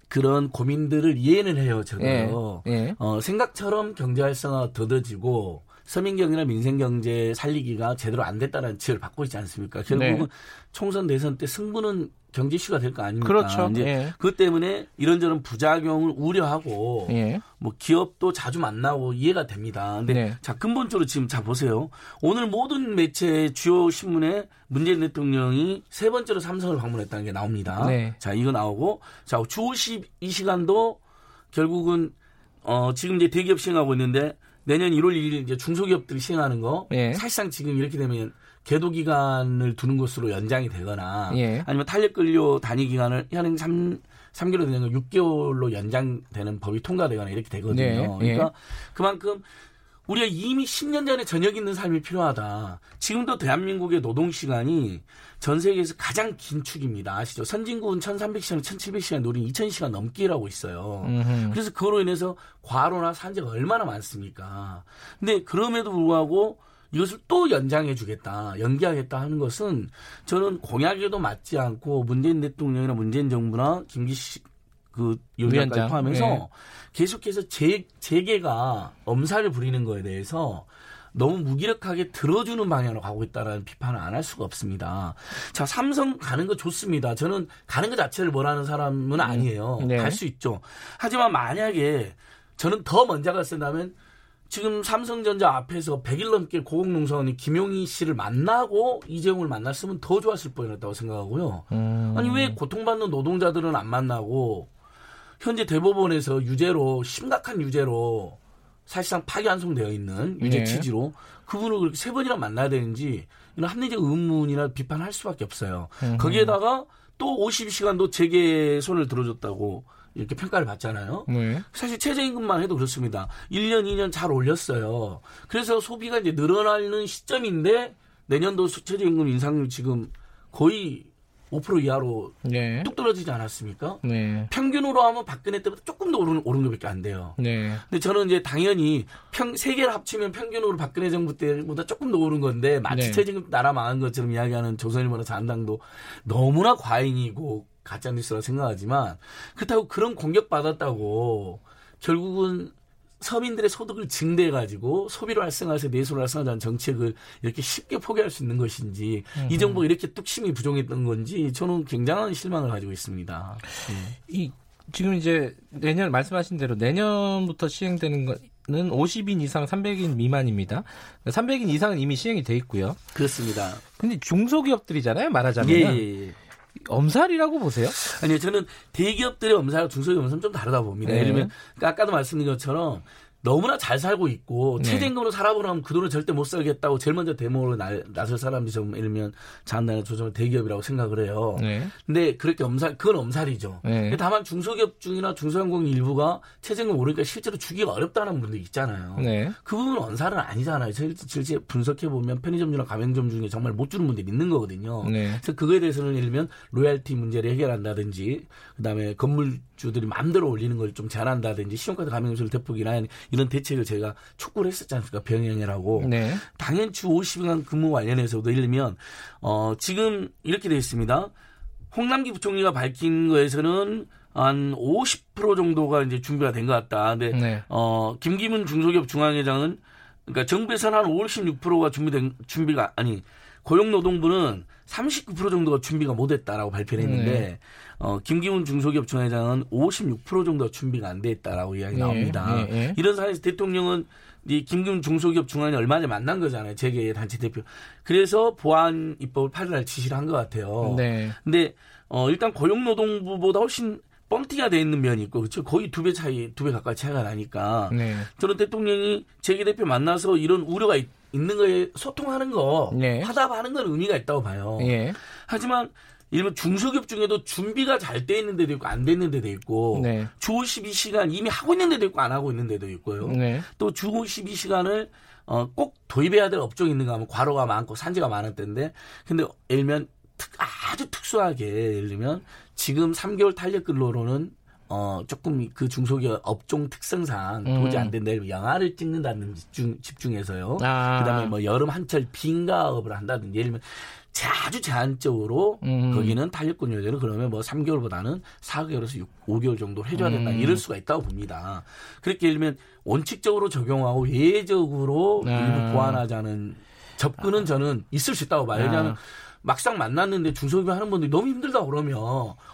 그런 고민들을 이해는 해요. 저도요. 예. 예. 어, 생각처럼 경제 활성화가 더뎌지고 서민경제나 민생경제 살리기가 제대로 안 됐다는 지적을 받고 있지 않습니까? 결국은 네. 총선 대선 때 승부는 경제 이슈가 될 거 아닙니까? 그렇죠. 이제 예. 그것 때문에 이런저런 부작용을 우려하고 예. 뭐 기업도 자주 만나고 이해가 됩니다. 근데 네. 자, 근본적으로 지금 자 보세요. 오늘 모든 매체 주요 신문에 문재인 대통령이 세 번째로 삼성을 방문했다는 게 나옵니다. 네. 자, 이거 나오고 자, 주 오십이 시간도 결국은 어, 지금 이제 대기업 시행하고 있는데 내년 일월 일일 이제 중소기업들이 시행하는 거 예. 사실상 지금 이렇게 되면 계도 기간을 두는 것으로 연장이 되거나 예. 아니면 탄력 근로 단위 기간을 하는 삼 개월로 되는 거 육 개월로 연장되는 법이 통과되거나 이렇게 되거든요. 예. 그러니까 예. 그만큼 우리가 이미 십 년 전에 저녁 있는 삶이 필요하다. 지금도 대한민국의 노동 시간이 전 세계에서 가장 긴 축입니다. 아시죠? 선진국은 천삼백 시간, 천칠백 시간, 우리는 이천 시간 넘게 일하고 있어요. 음흠. 그래서 그로 인해서 과로나 산재가 얼마나 많습니까? 근데 그럼에도 불구하고 이것을 또 연장해 주겠다, 연기하겠다 하는 것은 저는 공약에도 맞지 않고 문재인 대통령이나 문재인 정부나 김기식 그 요리안까지 포함해서 네. 계속해서 재, 재계가 엄살을 부리는 거에 대해서 너무 무기력하게 들어주는 방향으로 가고 있다는 비판을 안 할 수가 없습니다. 자, 삼성 가는 거 좋습니다. 저는 가는 것 자체를 뭐라는 사람은 아니에요. 네. 갈 수 있죠. 하지만 만약에 저는 더 먼저 갔었다면 지금 삼성전자 앞에서 백 일 넘게 고공농성원이 김용희 씨를 만나고 이재용을 만났으면 더 좋았을 뻔했다고 생각하고요. 음. 아니, 왜 고통받는 노동자들은 안 만나고 현재 대법원에서 유죄로 심각한 유죄로 사실상 파기환송되어 있는 유죄 네. 취지로 그분을 그렇게 세 번이나 만나야 되는지 이런 합리적 의문이나 비판할 수밖에 없어요. 음. 거기에다가 또 오십 시간도 재계 손을 들어줬다고 이렇게 평가를 받잖아요. 네. 사실 최저임금만 해도 그렇습니다. 일 년, 이 년 잘 올렸어요. 그래서 소비가 이제 늘어나는 시점인데 내년도 최저임금 인상률 지금 거의 오 퍼센트 이하로 네. 뚝 떨어지지 않았습니까? 네. 평균으로 하면 박근혜 때보다 조금 더 오른, 오른 것밖에 안 돼요. 네. 근데 저는 이제 당연히 평, 세 개를 합치면 평균으로 박근혜 정부 때보다 조금 더 오른 건데 마치 네. 최저임금 나라 망한 것처럼 이야기하는 조선일보나 자한당도 너무나 과잉이고 가짜뉴스라고 생각하지만 그렇다고 그런 공격받았다고 결국은 서민들의 소득을 증대해가지고 소비를 활성화해서 내수를 활성화하자는 정책을 이렇게 쉽게 포기할 수 있는 것인지 음. 이 정부가 이렇게 뚝심이 부족했던 건지 저는 굉장한 실망을 가지고 있습니다. 네. 이, 지금 이제 내년 말씀하신 대로 내년부터 시행되는 건 오십 인 이상 삼백 인 미만입니다. 삼백 인 이상은 이미 시행이 돼 있고요. 그렇습니다. 근데 중소기업들이잖아요. 말하자면. 예, 예, 예. 엄살이라고 보세요? 아니요, 저는 대기업들의 엄살과 중소기업 엄살은 좀 다르다 봅니다. 네. 예를 들면 아까도 말씀드린 것처럼 너무나 잘 살고 있고 네. 최저임금으로 살아보라면 그 돈을 절대 못 살겠다고 제일 먼저 대모로 나, 나설 사람들이 좀 예를 들면 자한당의 조정을 대기업이라고 생각을 해요. 네. 근데 그렇게 엄살, 그건 엄살이죠. 네. 다만 중소기업 중이나 중소상공인 일부가 최저임금 오르니까 실제로 주기가 어렵다는 분들이 있잖아요. 네. 그 부분은 엄살은 아니잖아요. 실제 분석해보면 편의점주나 가맹점 중에 정말 못 주는 분들이 있는 거거든요. 네. 그래서 그거에 대해서는 예를 들면 로얄티 문제를 해결한다든지 그다음에 건물주들이 마음대로 올리는 걸 좀 제한한다든지 신용카드 가맹점수를 대폭이나 이런 대책을 제가 촉구를 했었지 않습니까? 병행이라고. 네. 당연히 주 오십 일간 근무 관련해서도 예를 들면 어, 지금 이렇게 되어 있습니다. 홍남기 부총리가 밝힌 거에서는 한 오십 퍼센트 정도가 이제 준비가 된 것 같다. 근데 네. 어, 김기문 중소기업 중앙회장은 그러니까 정부에서는 한 오십육 퍼센트가 준비된 준비가 아니 고용노동부는 삼십구 퍼센트 정도가 준비가 못했다라고 발표를 했는데 네. 어, 김기훈 중소기업 총회장은 오십육 퍼센트 정도가 준비가 안 돼 있다라고 이야기 네. 나옵니다. 네. 네. 이런 상황에서 대통령은 이 김기훈 중소기업 총회장이 얼마 전에 만난 거잖아요. 재계 단체 대표. 그래서 보완 입법을 팔 일 날 지시를 한 것 같아요. 네. 근데 어, 일단 고용노동부보다 훨씬 뻥튀기가 돼 있는 면이 있고 그렇죠. 거의 두 배 차이, 두 배 가까이 차이가 나니까 네. 저는 대통령이 재계 대표 만나서 이런 우려가 있. 있는 거에 소통하는 거, 네. 화답하는 건 의미가 있다고 봐요. 네. 하지만 일본 중소기업 중에도 준비가 잘 돼 있는 데도 있고 안 돼 있는 데도 있고 네. 주 오십이 시간 이미 하고 있는 데도 있고 안 하고 있는 데도 있고요. 네. 또 주 오십이 시간을 어, 꼭 도입해야 될 업종이 있는가 하면 과로가 많고 산재가 많을 텐데 근데 예를 들면 특, 아주 특수하게 예를 들면 지금 삼 개월 탄력 근로로는 어, 조금 그 중소기업 업종 특성상 음. 도저히 안 된다. 양화를 찍는다는 집중, 집중해서요. 아. 그 다음에 뭐 여름 한철 빙가업을 한다든지 예를 들면 아주 제한적으로 음. 거기는 탄력권 요제는 그러면 뭐 삼 개월보다는 사 개월에서 육, 오 개월 정도 해줘야 된다. 음. 이럴 수가 있다고 봅니다. 그렇게 예를 들면 원칙적으로 적용하고 예외적으로 네. 일부 보완하자는 접근은 아. 저는 있을 수 있다고 봐요. 아. 왜냐하면 막상 만났는데 중소기업 하는 분들이 너무 힘들다고 그러면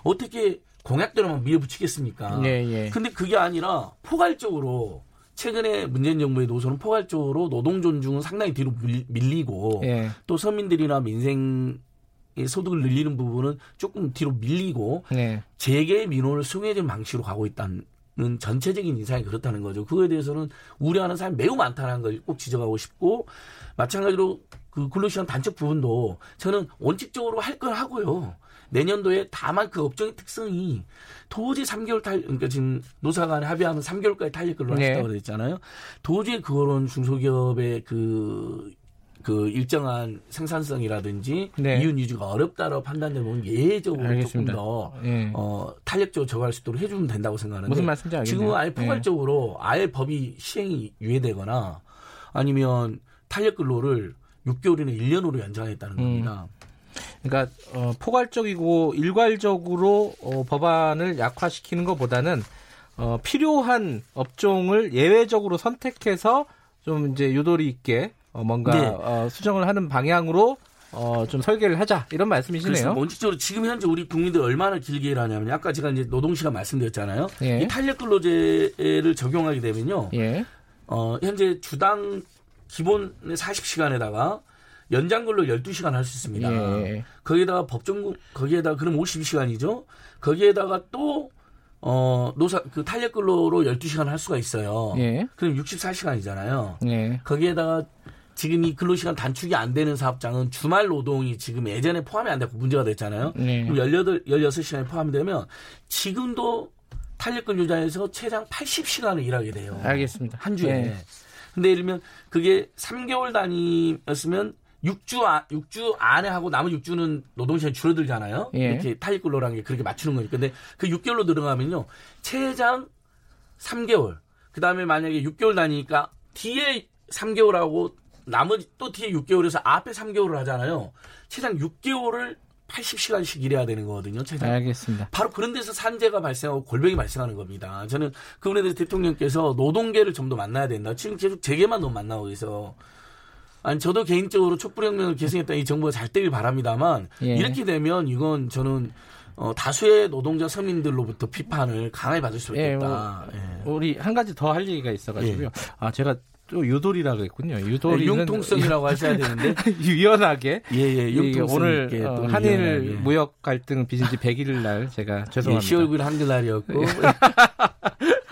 어떻게 공약대로만 밀어붙이겠습니까? 예, 예. 근데 그게 아니라 포괄적으로 최근에 문재인 정부의 노선은 포괄적으로 노동 존중은 상당히 뒤로 밀리고 예. 또 서민들이나 민생의 소득을 늘리는 부분은 조금 뒤로 밀리고 예. 재계의 민원을 수용해주는 방식으로 가고 있다는 전체적인 인상이 그렇다는 거죠. 그거에 대해서는 우려하는 사람이 매우 많다는 걸 꼭 지적하고 싶고 마찬가지로 그 근로시간 단축 부분도 저는 원칙적으로 할 건 하고요. 내년도에 다만 그 업종의 특성이 도저히 삼 개월 탄 그러니까 지금 노사 간에 합의하면 삼 개월까지 탄력 근로를 하셨다고 네. 그랬잖아요. 도저히 그런 중소기업의 그, 그 일정한 생산성이라든지 네. 이윤 유지가 어렵다라고 판단되면 예외적으로 알겠습니다. 조금 더 네. 어, 탄력적으로 적용할 수 있도록 해주면 된다고 생각하는데 무슨 말씀인지 알겠네요. 지금은 아예 포괄적으로 네. 아예 법이 시행이 유예되거나 아니면 탄력 근로를 육 개월이나 일 년으로 연장했다는 겁니다. 음. 그러니까 어, 포괄적이고 일괄적으로 어, 법안을 약화시키는 것보다는 어, 필요한 업종을 예외적으로 선택해서 좀 이제 유도리 있게 어, 뭔가 네. 어, 수정을 하는 방향으로 어, 좀 설계를 하자 이런 말씀이시네요. 원칙적으로 지금 현재 우리 국민들 얼마나 길게 일하냐면 아까 제가 이제 노동시간 말씀드렸잖아요. 예. 이 탄력근로제를 적용하게 되면요. 예. 어, 현재 주당 기본 사십 시간에다가 연장근로 열두 시간 할 수 있습니다. 예. 거기에다가 법정 거기에다가 그럼 오십이 시간이죠. 거기에다가 또 어, 노사 그 탄력근로로 열두 시간 할 수가 있어요. 예. 그럼 육십사 시간이잖아요. 예. 거기에다가 지금 이 근로시간 단축이 안 되는 사업장은 주말 노동이 지금 예전에 포함이 안 되고 문제가 됐잖아요. 예. 그럼 열여덟, 열여섯 시간이 포함이 되면 지금도 탄력근로자에서 최장 팔십 시간을 일하게 돼요. 알겠습니다. 한 주에. 예. 근데 예를 들면 그게 삼 개월 단위였으면 육 주, 아, 육 주 안에 하고 남은 육 주는 노동시간이 줄어들잖아요. 예. 이렇게 탄력근로라는 게 그렇게 맞추는 거니까. 근데 그 육 개월로 들어가면요. 최장 삼 개월. 그 다음에 만약에 육 개월 단위니까 뒤에 삼 개월하고 나머지 또 뒤에 육 개월에서 앞에 삼 개월을 하잖아요. 최장 육 개월을 팔십 시간씩 일해야 되는 거거든요. 최장. 알겠습니다. 바로 그런 데서 산재가 발생하고 골병이 발생하는 겁니다. 저는 그분에 대해서 대통령께서 노동계를 좀 더 만나야 된다. 지금 계속 재계만 너무 만나고 계셔서. 아니 저도 개인적으로 촛불혁명을 계승했다는 이 정부가 잘 되길 바랍니다만 예. 이렇게 되면 이건 저는 어, 다수의 노동자 서민들로부터 비판을 강하게 받을 수 예, 있겠다. 예. 우리 한 가지 더 할 얘기가 있어가지고요. 예. 아 제가 또 유돌이라고 했군요. 유돌이 융통성이라고 하셔야 되는데 유연하게 예예 예, 예, 오늘 있게, 어, 한일 유연하게. 무역 갈등 빚은 지 백 일 날 제가 죄송합니다. 예, 시월 구일 한글날이었고.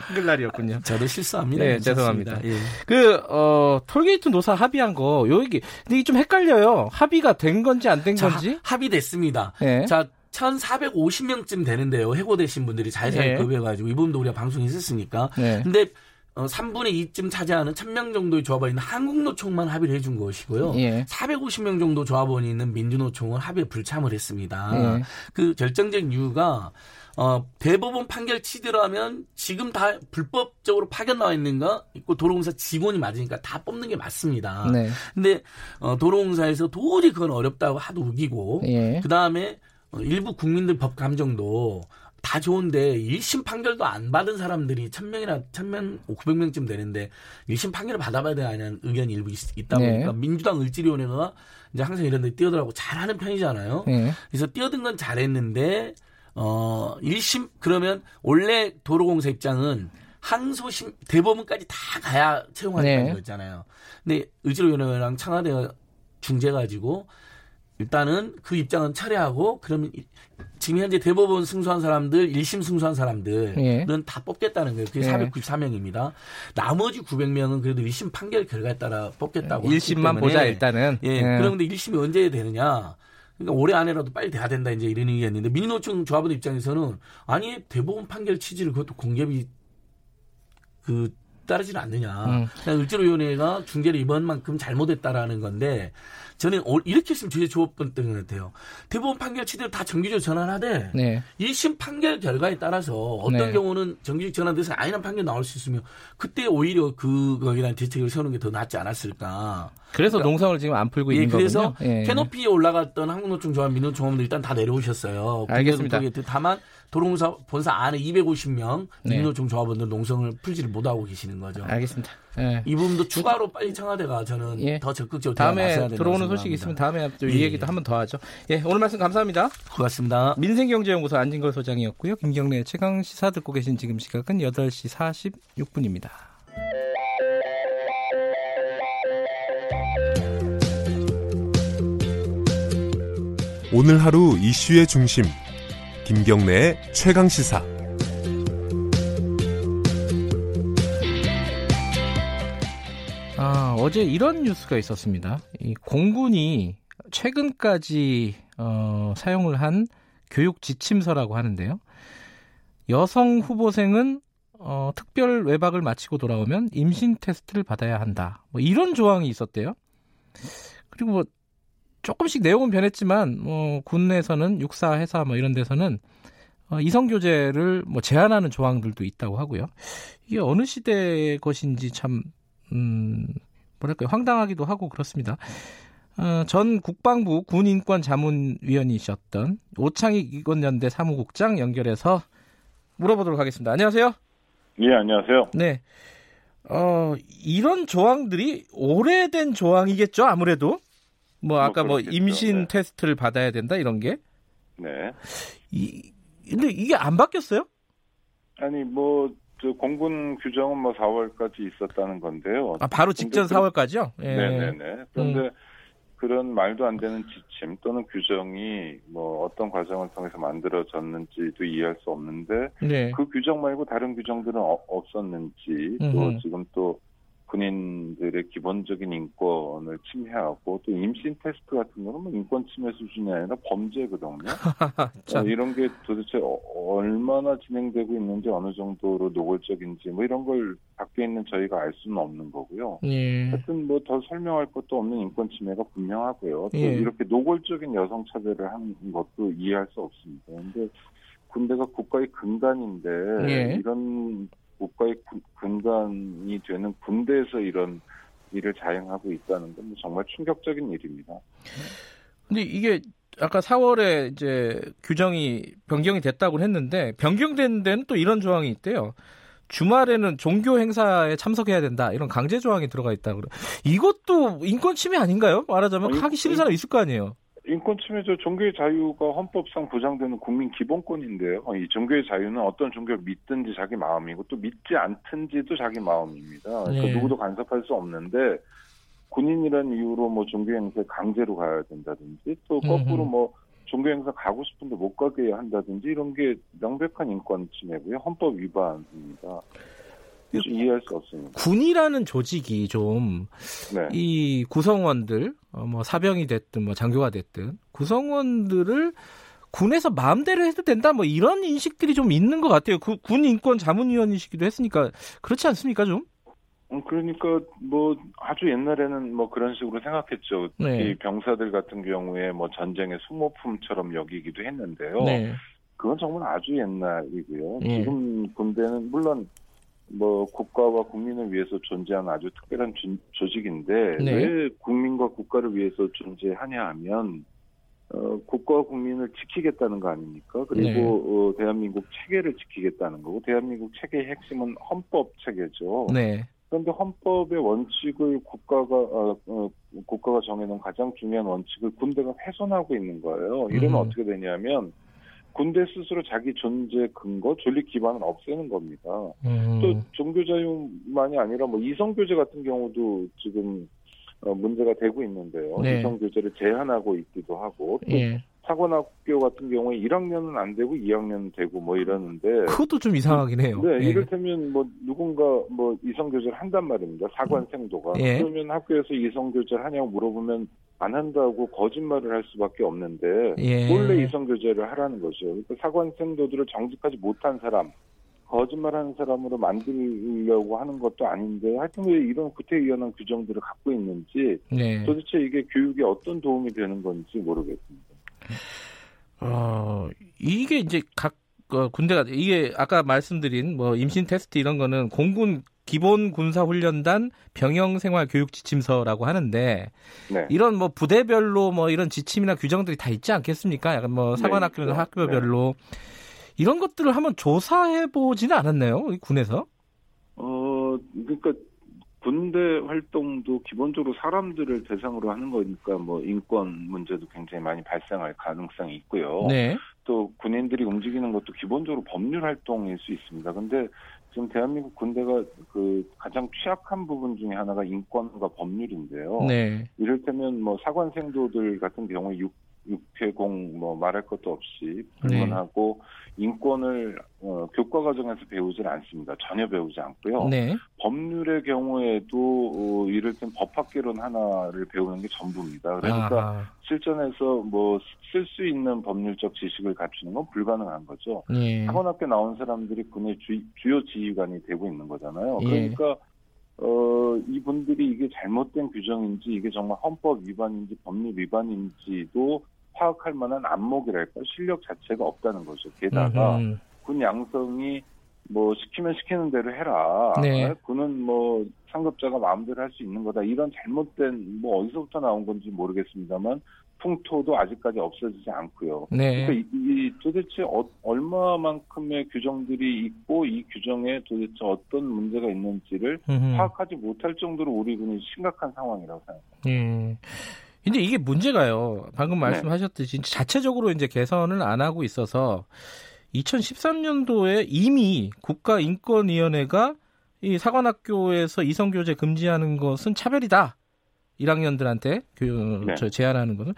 한글날이었군요. 저도 실수합니다. 네, 죄송합니다. 예. 그, 어, 톨게이트 노사 합의한 거, 요 얘기. 근데 이게 좀 헷갈려요. 합의가 된 건지 안 된 건지? 합의됐습니다. 예. 자, 천사백오십 명쯤 되는데요. 해고되신 분들이 자유사회 급여해가지고. 예. 이 부분도 우리가 방송에 했었으니까. 예. 근데 어, 삼분의 이쯤 차지하는 천 명 정도의 조합원이 있는 한국노총만 합의를 해준 것이고요. 예. 사백오십 명 정도 조합원이 있는 민주노총은 합의에 불참을 했습니다. 예. 그 결정적인 이유가 어, 대법원 판결 치더라면 지금 다 불법적으로 파견 나와 있는가 있고 도로공사 직원이 맞으니까 다 뽑는 게 맞습니다. 네. 근데 어, 도로공사에서 도저히 그건 어렵다고 하도 우기고 예. 그다음에 어, 일부 국민들 법 감정도 다 좋은데 일심 판결도 안 받은 사람들이 천 명이나 천 명, 구백 명쯤 되는데 일심 판결을 받아봐야 되는 의견이 일부 있, 있다 보니까 예. 민주당 을지위원회가 이제 항상 이런 데 뛰어들라고 잘하는 편이잖아요. 예. 그래서 뛰어든 건 잘했는데 어, 일심, 그러면, 원래 도로공사 입장은 항소심, 대법원까지 다 가야 채용한다는 네. 거였잖아요. 근데 의지로위원회랑 청와대가 중재가지고, 일단은 그 입장은 철회하고, 그러면 지금 현재 대법원 승소한 사람들, 일심 승소한 사람들은 네. 다 뽑겠다는 거예요. 그게 네. 사백구십사 명입니다. 나머지 구백 명은 그래도 일심 판결 결과에 따라 뽑겠다고. 일심만 보자, 일단은. 예. 네. 그런데 일심이 언제 되느냐. 그러니까 올해 안에라도 빨리 돼야 된다 이제 이런 얘기가 있는데 민노총 조합원 입장에서는 아니 대법원 판결 취지를 그것도 공개비 그 따르지는 않느냐. 음. 그러니까 을지로위원회가 중재를 이번만큼 잘못했다라는 건데 저는 이렇게 했으면 되게 좋았던 것 같아요. 대법원 판결 취지를 다 정규직으로 전환하되 네. 일심 판결 결과에 따라서 어떤 네. 경우는 정규직 전환돼서 아니란 판결 나올 수 있으면 그때 오히려 그거에 대한 대책을 세우는 게 더 낫지 않았을까. 그래서 그러니까, 농성을 지금 안 풀고 예, 있는 거군요. 그래서 예. 캐노피에 올라갔던 한국노총 조합 민노총은 일단 다 내려오셨어요. 알겠습니다. 다만 도로공사 본사 안에 이백오십 명 네. 민노총 조합원들 농성을 풀지를 못하고 계시는 거죠. 알겠습니다. 네. 이 부분도 추가로 빨리 청와대가 저는 예. 더 적극적으로 다음에 들어오는 소식이 있으면 다음에 또 이 예. 얘기도 한번 더 하죠. 예, 오늘 말씀 감사합니다. 고맙습니다. 민생경제연구소 안진걸 소장이었고요. 김경래 최강시사 듣고 계신 지금 시각은 여덟 시 사십육 분입니다. 오늘 하루 이슈의 중심 김경래의 최강시사. 아, 어제 이런 뉴스가 있었습니다. 이 공군이 최근까지 어, 사용을 한 교육 지침서라고 하는데요. 여성 후보생은 어, 특별 외박을 마치고 돌아오면 임신 테스트를 받아야 한다. 뭐 이런 조항이 있었대요. 그리고 뭐 조금씩 내용은 변했지만 뭐 군내에서는 육사, 해사 뭐 이런 데서는 어, 이성교제를 뭐 제한하는 조항들도 있다고 하고요. 이게 어느 시대의 것인지 참 음, 뭐랄까요 황당하기도 하고 그렇습니다. 어, 전 국방부 군인권자문위원이셨던 오창익 인권연대 사무국장 연결해서 물어보도록 하겠습니다. 안녕하세요. 예, 안녕하세요. 네, 어, 이런 조항들이 오래된 조항이겠죠 아무래도. 뭐 아까 뭐, 뭐 임신 네. 테스트를 받아야 된다 이런 게. 네. 이 근데 이게 안 바뀌었어요? 아니 뭐 저 공군 규정은 뭐 사월까지 있었다는 건데요. 아 바로 직전 사월까지요? 예. 네네네. 그런데 음. 그런 말도 안 되는 지침 또는 규정이 뭐 어떤 과정을 통해서 만들어졌는지도 이해할 수 없는데 네. 그 규정 말고 다른 규정들은 어, 없었는지 또 음흠. 지금 또. 군인들의 기본적인 인권을 침해하고 또 임신 테스트 같은 경우는 인권 침해 수준이 아니라 범죄거든요. 이런 게 도대체 얼마나 진행되고 있는지 어느 정도로 노골적인지 뭐 이런 걸 밖에 있는 저희가 알 수는 없는 거고요. 예. 하여튼 뭐 더 설명할 것도 없는 인권 침해가 분명하고요. 또 예. 이렇게 노골적인 여성 차별을 하는 것도 이해할 수 없습니다. 그런데 군대가 국가의 근간인데 예. 이런 국가의 근간이 되는 군대에서 이런 일을 자행하고 있다는 건 정말 충격적인 일입니다. 근데 이게 아까 사월에 이제 규정이 변경이 됐다고 했는데 변경된 데는 또 이런 조항이 있대요. 주말에는 종교 행사에 참석해야 된다. 이런 강제 조항이 들어가 있다고. 이것도 인권 침해 아닌가요? 말하자면 아니, 하기 싫은 사람 있을 거 아니에요. 인권 침해죠. 종교의 자유가 헌법상 보장되는 국민 기본권인데요. 이 종교의 자유는 어떤 종교를 믿든지 자기 마음이고 또 믿지 않든지도 자기 마음입니다. 네. 그 누구도 간섭할 수 없는데 군인이라는 이유로 뭐 종교 행사에 강제로 가야 된다든지 또 거꾸로 음흠. 뭐 종교 행사 가고 싶은데 못 가게 한다든지 이런 게 명백한 인권 침해고요. 헌법 위반입니다. 이해할 수 없습니다. 군이라는 조직이 좀 이 네. 구성원들, 어 뭐 사병이 됐든 뭐 장교가 됐든 구성원들을 군에서 마음대로 해도 된다 뭐 이런 인식들이 좀 있는 것 같아요. 그 군 인권 자문위원이시기도 했으니까 그렇지 않습니까 좀? 그러니까 뭐 아주 옛날에는 뭐 그런 식으로 생각했죠. 네. 이 병사들 같은 경우에 뭐 전쟁의 수모품처럼 여기기도 했는데요. 네. 그건 정말 아주 옛날이고요. 네. 지금 군대는 물론 뭐 국가와 국민을 위해서 존재하는 아주 특별한 주, 조직인데 네. 왜 국민과 국가를 위해서 존재하냐 하면 어, 국가와 국민을 지키겠다는 거 아닙니까? 그리고 네. 어, 대한민국 체계를 지키겠다는 거고 대한민국 체계의 핵심은 헌법 체계죠. 네. 그런데 헌법의 원칙을 국가가 어, 어, 국가가 정해놓은 가장 중요한 원칙을 군대가 훼손하고 있는 거예요. 이러면 음. 어떻게 되냐면 군대 스스로 자기 존재 근거, 존리 기반을 없애는 겁니다. 음. 또 종교 자유만이 아니라 뭐 이성 교제 같은 경우도 지금 어 문제가 되고 있는데요. 네. 이성 교제를 제한하고 있기도 하고 또 예. 사관학교 같은 경우에 일 학년은 안 되고 이 학년은 되고 뭐 이러는데 그것도 좀 이상하긴 해요. 네, 예. 이를테면 뭐 누군가 뭐 이성 교제를 한단 말입니다. 사관생도가 예. 그러면 학교에서 이성 교제를 하냐고 물어보면 안 한다고 거짓말을 할 수밖에 없는데 예. 원래 이성교제를 하라는 거죠. 그러니까 사관생도들을 정직하지 못한 사람 거짓말하는 사람으로 만들려고 하는 것도 아닌데 하여튼 왜 이런 구태의연한 규정들을 갖고 있는지 네. 도대체 이게 교육에 어떤 도움이 되는 건지 모르겠습니다. 어, 이게 이제 각 어, 군대가 이게 아까 말씀드린 뭐 임신 테스트 이런 거는 공군 기본 군사 훈련단 병영 생활 교육 지침서라고 하는데 네. 이런 뭐 부대별로 뭐 이런 지침이나 규정들이 다 있지 않겠습니까? 약간 뭐 사관학교나 네, 학교별로 네. 이런 것들을 한번 조사해보지는 않았나요? 군에서? 어, 그러니까 군대 활동도 기본적으로 사람들을 대상으로 하는 거니까 뭐 인권 문제도 굉장히 많이 발생할 가능성이 있고요. 네. 또 군인들이 움직이는 것도 기본적으로 법률 활동일 수 있습니다. 근데 지금 대한민국 군대가 그 가장 취약한 부분 중에 하나가 인권과 법률인데요. 네. 이를테면 뭐 사관생도들 같은 경우에 육 육해공 뭐 말할 것도 없이 불문하고 네. 인권을 어, 교과 과정에서 배우질 않습니다. 전혀 배우지 않고요. 네. 법률의 경우에도 어, 이를테면 법학개론 하나를 배우는 게 전부입니다. 그러니까 아. 실전에서 뭐 쓸 수 있는 법률적 지식을 갖추는 건 불가능한 거죠. 네. 사관학교 나온 사람들이 군의 주, 주요 지휘관이 되고 있는 거잖아요. 그러니까 네. 어, 이분들이 이게 잘못된 규정인지 이게 정말 헌법 위반인지 법률 위반인지도 파악할 만한 안목이랄까 실력 자체가 없다는 거죠. 게다가 음흠. 군 양성이 뭐 시키면 시키는 대로 해라. 네. 군은 뭐 상급자가 마음대로 할 수 있는 거다. 이런 잘못된 뭐 어디서부터 나온 건지 모르겠습니다만 풍토도 아직까지 없어지지 않고요. 네. 그러니까 이, 이 도대체 어, 얼마만큼의 규정들이 있고 이 규정에 도대체 어떤 문제가 있는지를 음흠. 파악하지 못할 정도로 우리 군이 심각한 상황이라고 생각합니다. 네. 근데 이게 문제가요. 방금 말씀하셨듯이 네. 자체적으로 이제 개선을 안 하고 있어서 이천십삼 년도에 이미 국가인권위원회가 이 사관학교에서 이성교제 금지하는 것은 차별이다. 일 학년들한테 그, 네. 저 제안하는 것은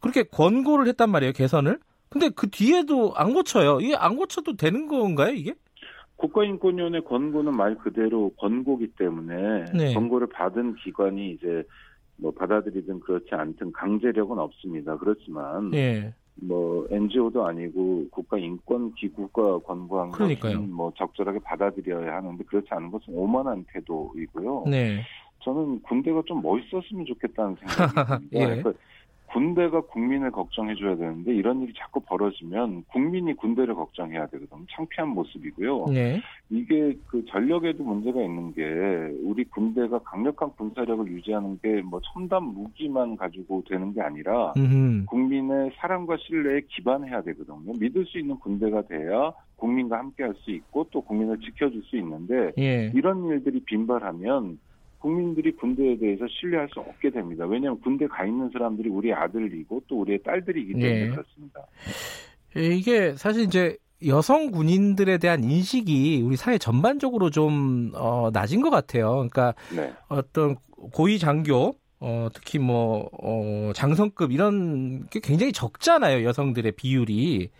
그렇게 권고를 했단 말이에요. 개선을. 근데 그 뒤에도 안 고쳐요. 이게 안 고쳐도 되는 건가요? 이게? 국가인권위원회 권고는 말 그대로 권고기 때문에 네. 권고를 받은 기관이 이제 뭐 받아들이든 그렇지 않든 강제력은 없습니다. 그렇지만 네. 뭐 엔지오도 아니고 국가인권기구가 권고한 것은 뭐 적절하게 받아들여야 하는데 그렇지 않은 것은 오만한 태도이고요. 네. 저는 군대가 좀 멋있었으면 좋겠다는 생각이 듭니다. 예. 그러니까 군대가 국민을 걱정해줘야 되는데 이런 일이 자꾸 벌어지면 국민이 군대를 걱정해야 되거든요. 창피한 모습이고요. 예. 이게 그 전력에도 문제가 있는 게 우리 군대가 강력한 군사력을 유지하는 게 뭐 첨단 무기만 가지고 되는 게 아니라 음흠. 국민의 사랑과 신뢰에 기반해야 되거든요. 믿을 수 있는 군대가 돼야 국민과 함께할 수 있고 또 국민을 지켜줄 수 있는데 예. 이런 일들이 빈발하면 국민들이 군대에 대해서 신뢰할 수 없게 됩니다. 왜냐하면 군대 가 있는 사람들이 우리 아들이고 또 우리의 딸들이기 때문에 네. 그렇습니다. 이게 사실 이제 여성 군인들에 대한 인식이 우리 사회 전반적으로 좀 어, 낮은 것 같아요. 그러니까 네. 어떤 고위 장교, 어, 특히 뭐 어, 장성급 이런 게 굉장히 적잖아요. 여성들의 비율이.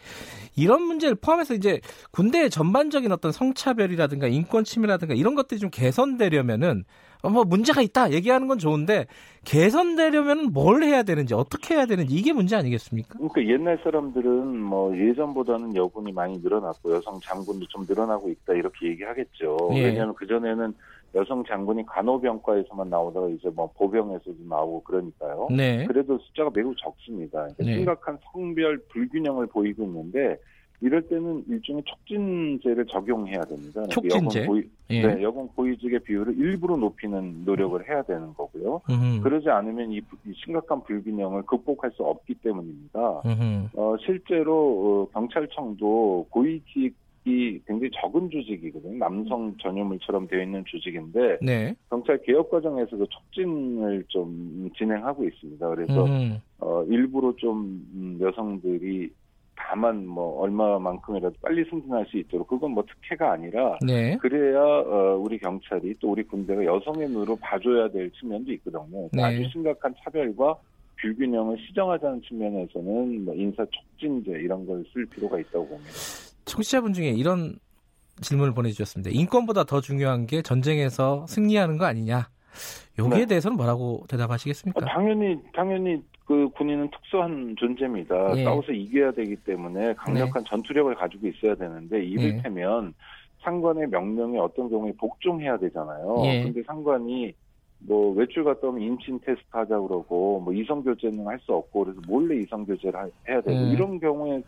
이런 문제를 포함해서 이제 군대의 전반적인 어떤 성차별이라든가 인권침해라든가 이런 것들이 좀 개선되려면은 뭐 문제가 있다 얘기하는 건 좋은데 개선되려면 뭘 해야 되는지 어떻게 해야 되는지 이게 문제 아니겠습니까? 그러니까 옛날 사람들은 뭐 예전보다는 여군이 많이 늘어났고 여성 장군도 좀 늘어나고 있다 이렇게 얘기하겠죠. 예. 왜냐하면 그전에는 여성 장군이 간호병과에서만 나오다가 이제 뭐 보병에서도 나오고 그러니까요. 네. 그래도 숫자가 매우 적습니다. 그러니까 네. 심각한 성별 불균형을 보이고 있는데 이럴 때는 일종의 촉진제를 적용해야 됩니다. 촉진제? 여군, 고위, 예. 네, 여군 고위직의 비율을 일부러 높이는 노력을 해야 되는 거고요. 음흠. 그러지 않으면 이, 이 심각한 불균형을 극복할 수 없기 때문입니다. 어, 실제로 어, 경찰청도 고위직 이 굉장히 적은 조직이거든요. 남성 전유물처럼 되어 있는 조직인데 네. 경찰 개혁 과정에서도 촉진을 좀 진행하고 있습니다. 그래서 음. 어, 일부러 좀 여성들이 다만 뭐 얼마만큼이라도 빨리 승진할 수 있도록 그건 뭐 특혜가 아니라 네. 그래야 어, 우리 경찰이 또 우리 군대가 여성의 눈으로 봐줘야 될 측면도 있거든요. 네. 아주 심각한 차별과 불균형을 시정하자는 측면에서는 뭐 인사 촉진제 이런 걸 쓸 필요가 있다고 봅니다. 청취자분 중에 이런 질문을 보내주셨습니다. 인권보다 더 중요한 게 전쟁에서 승리하는 거 아니냐. 여기에 네. 대해서는 뭐라고 대답하시겠습니까? 어, 당연히 당연히 그 군인은 특수한 존재입니다. 예. 싸워서 이겨야 되기 때문에 강력한 네. 전투력을 가지고 있어야 되는데 이를테면 예. 상관의 명령에 어떤 경우에 복종해야 되잖아요. 그런데 예. 상관이 뭐 외출 갔다 오면 임신 테스트 하자 그러고 뭐 이성 교제는 할 수 없고 그래서 몰래 이성 교제를 하, 해야 되고 음. 이런 경우에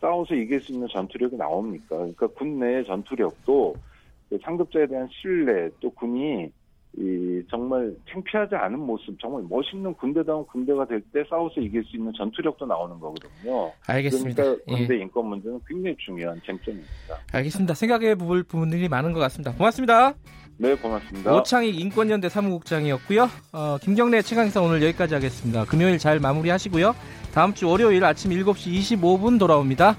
싸워서 이길 수 있는 전투력이 나옵니까? 그러니까 군 내의 전투력도 상급자에 대한 신뢰 또 군이 이 정말 창피하지 않은 모습, 정말 멋있는 군대다운 군대가 될 때 싸워서 이길 수 있는 전투력도 나오는 거거든요. 알겠습니다. 그러니까 군대 예. 인권 문제는 굉장히 중요한 쟁점입니다. 알겠습니다. 생각해 볼 부분들이 많은 것 같습니다. 고맙습니다. 네, 고맙습니다. 오창익 인권연대 사무국장이었고요. 어, 김경래 최강시사 오늘 여기까지 하겠습니다. 금요일 잘 마무리하시고요. 다음 주 월요일 아침 일곱 시 이십오 분 돌아옵니다.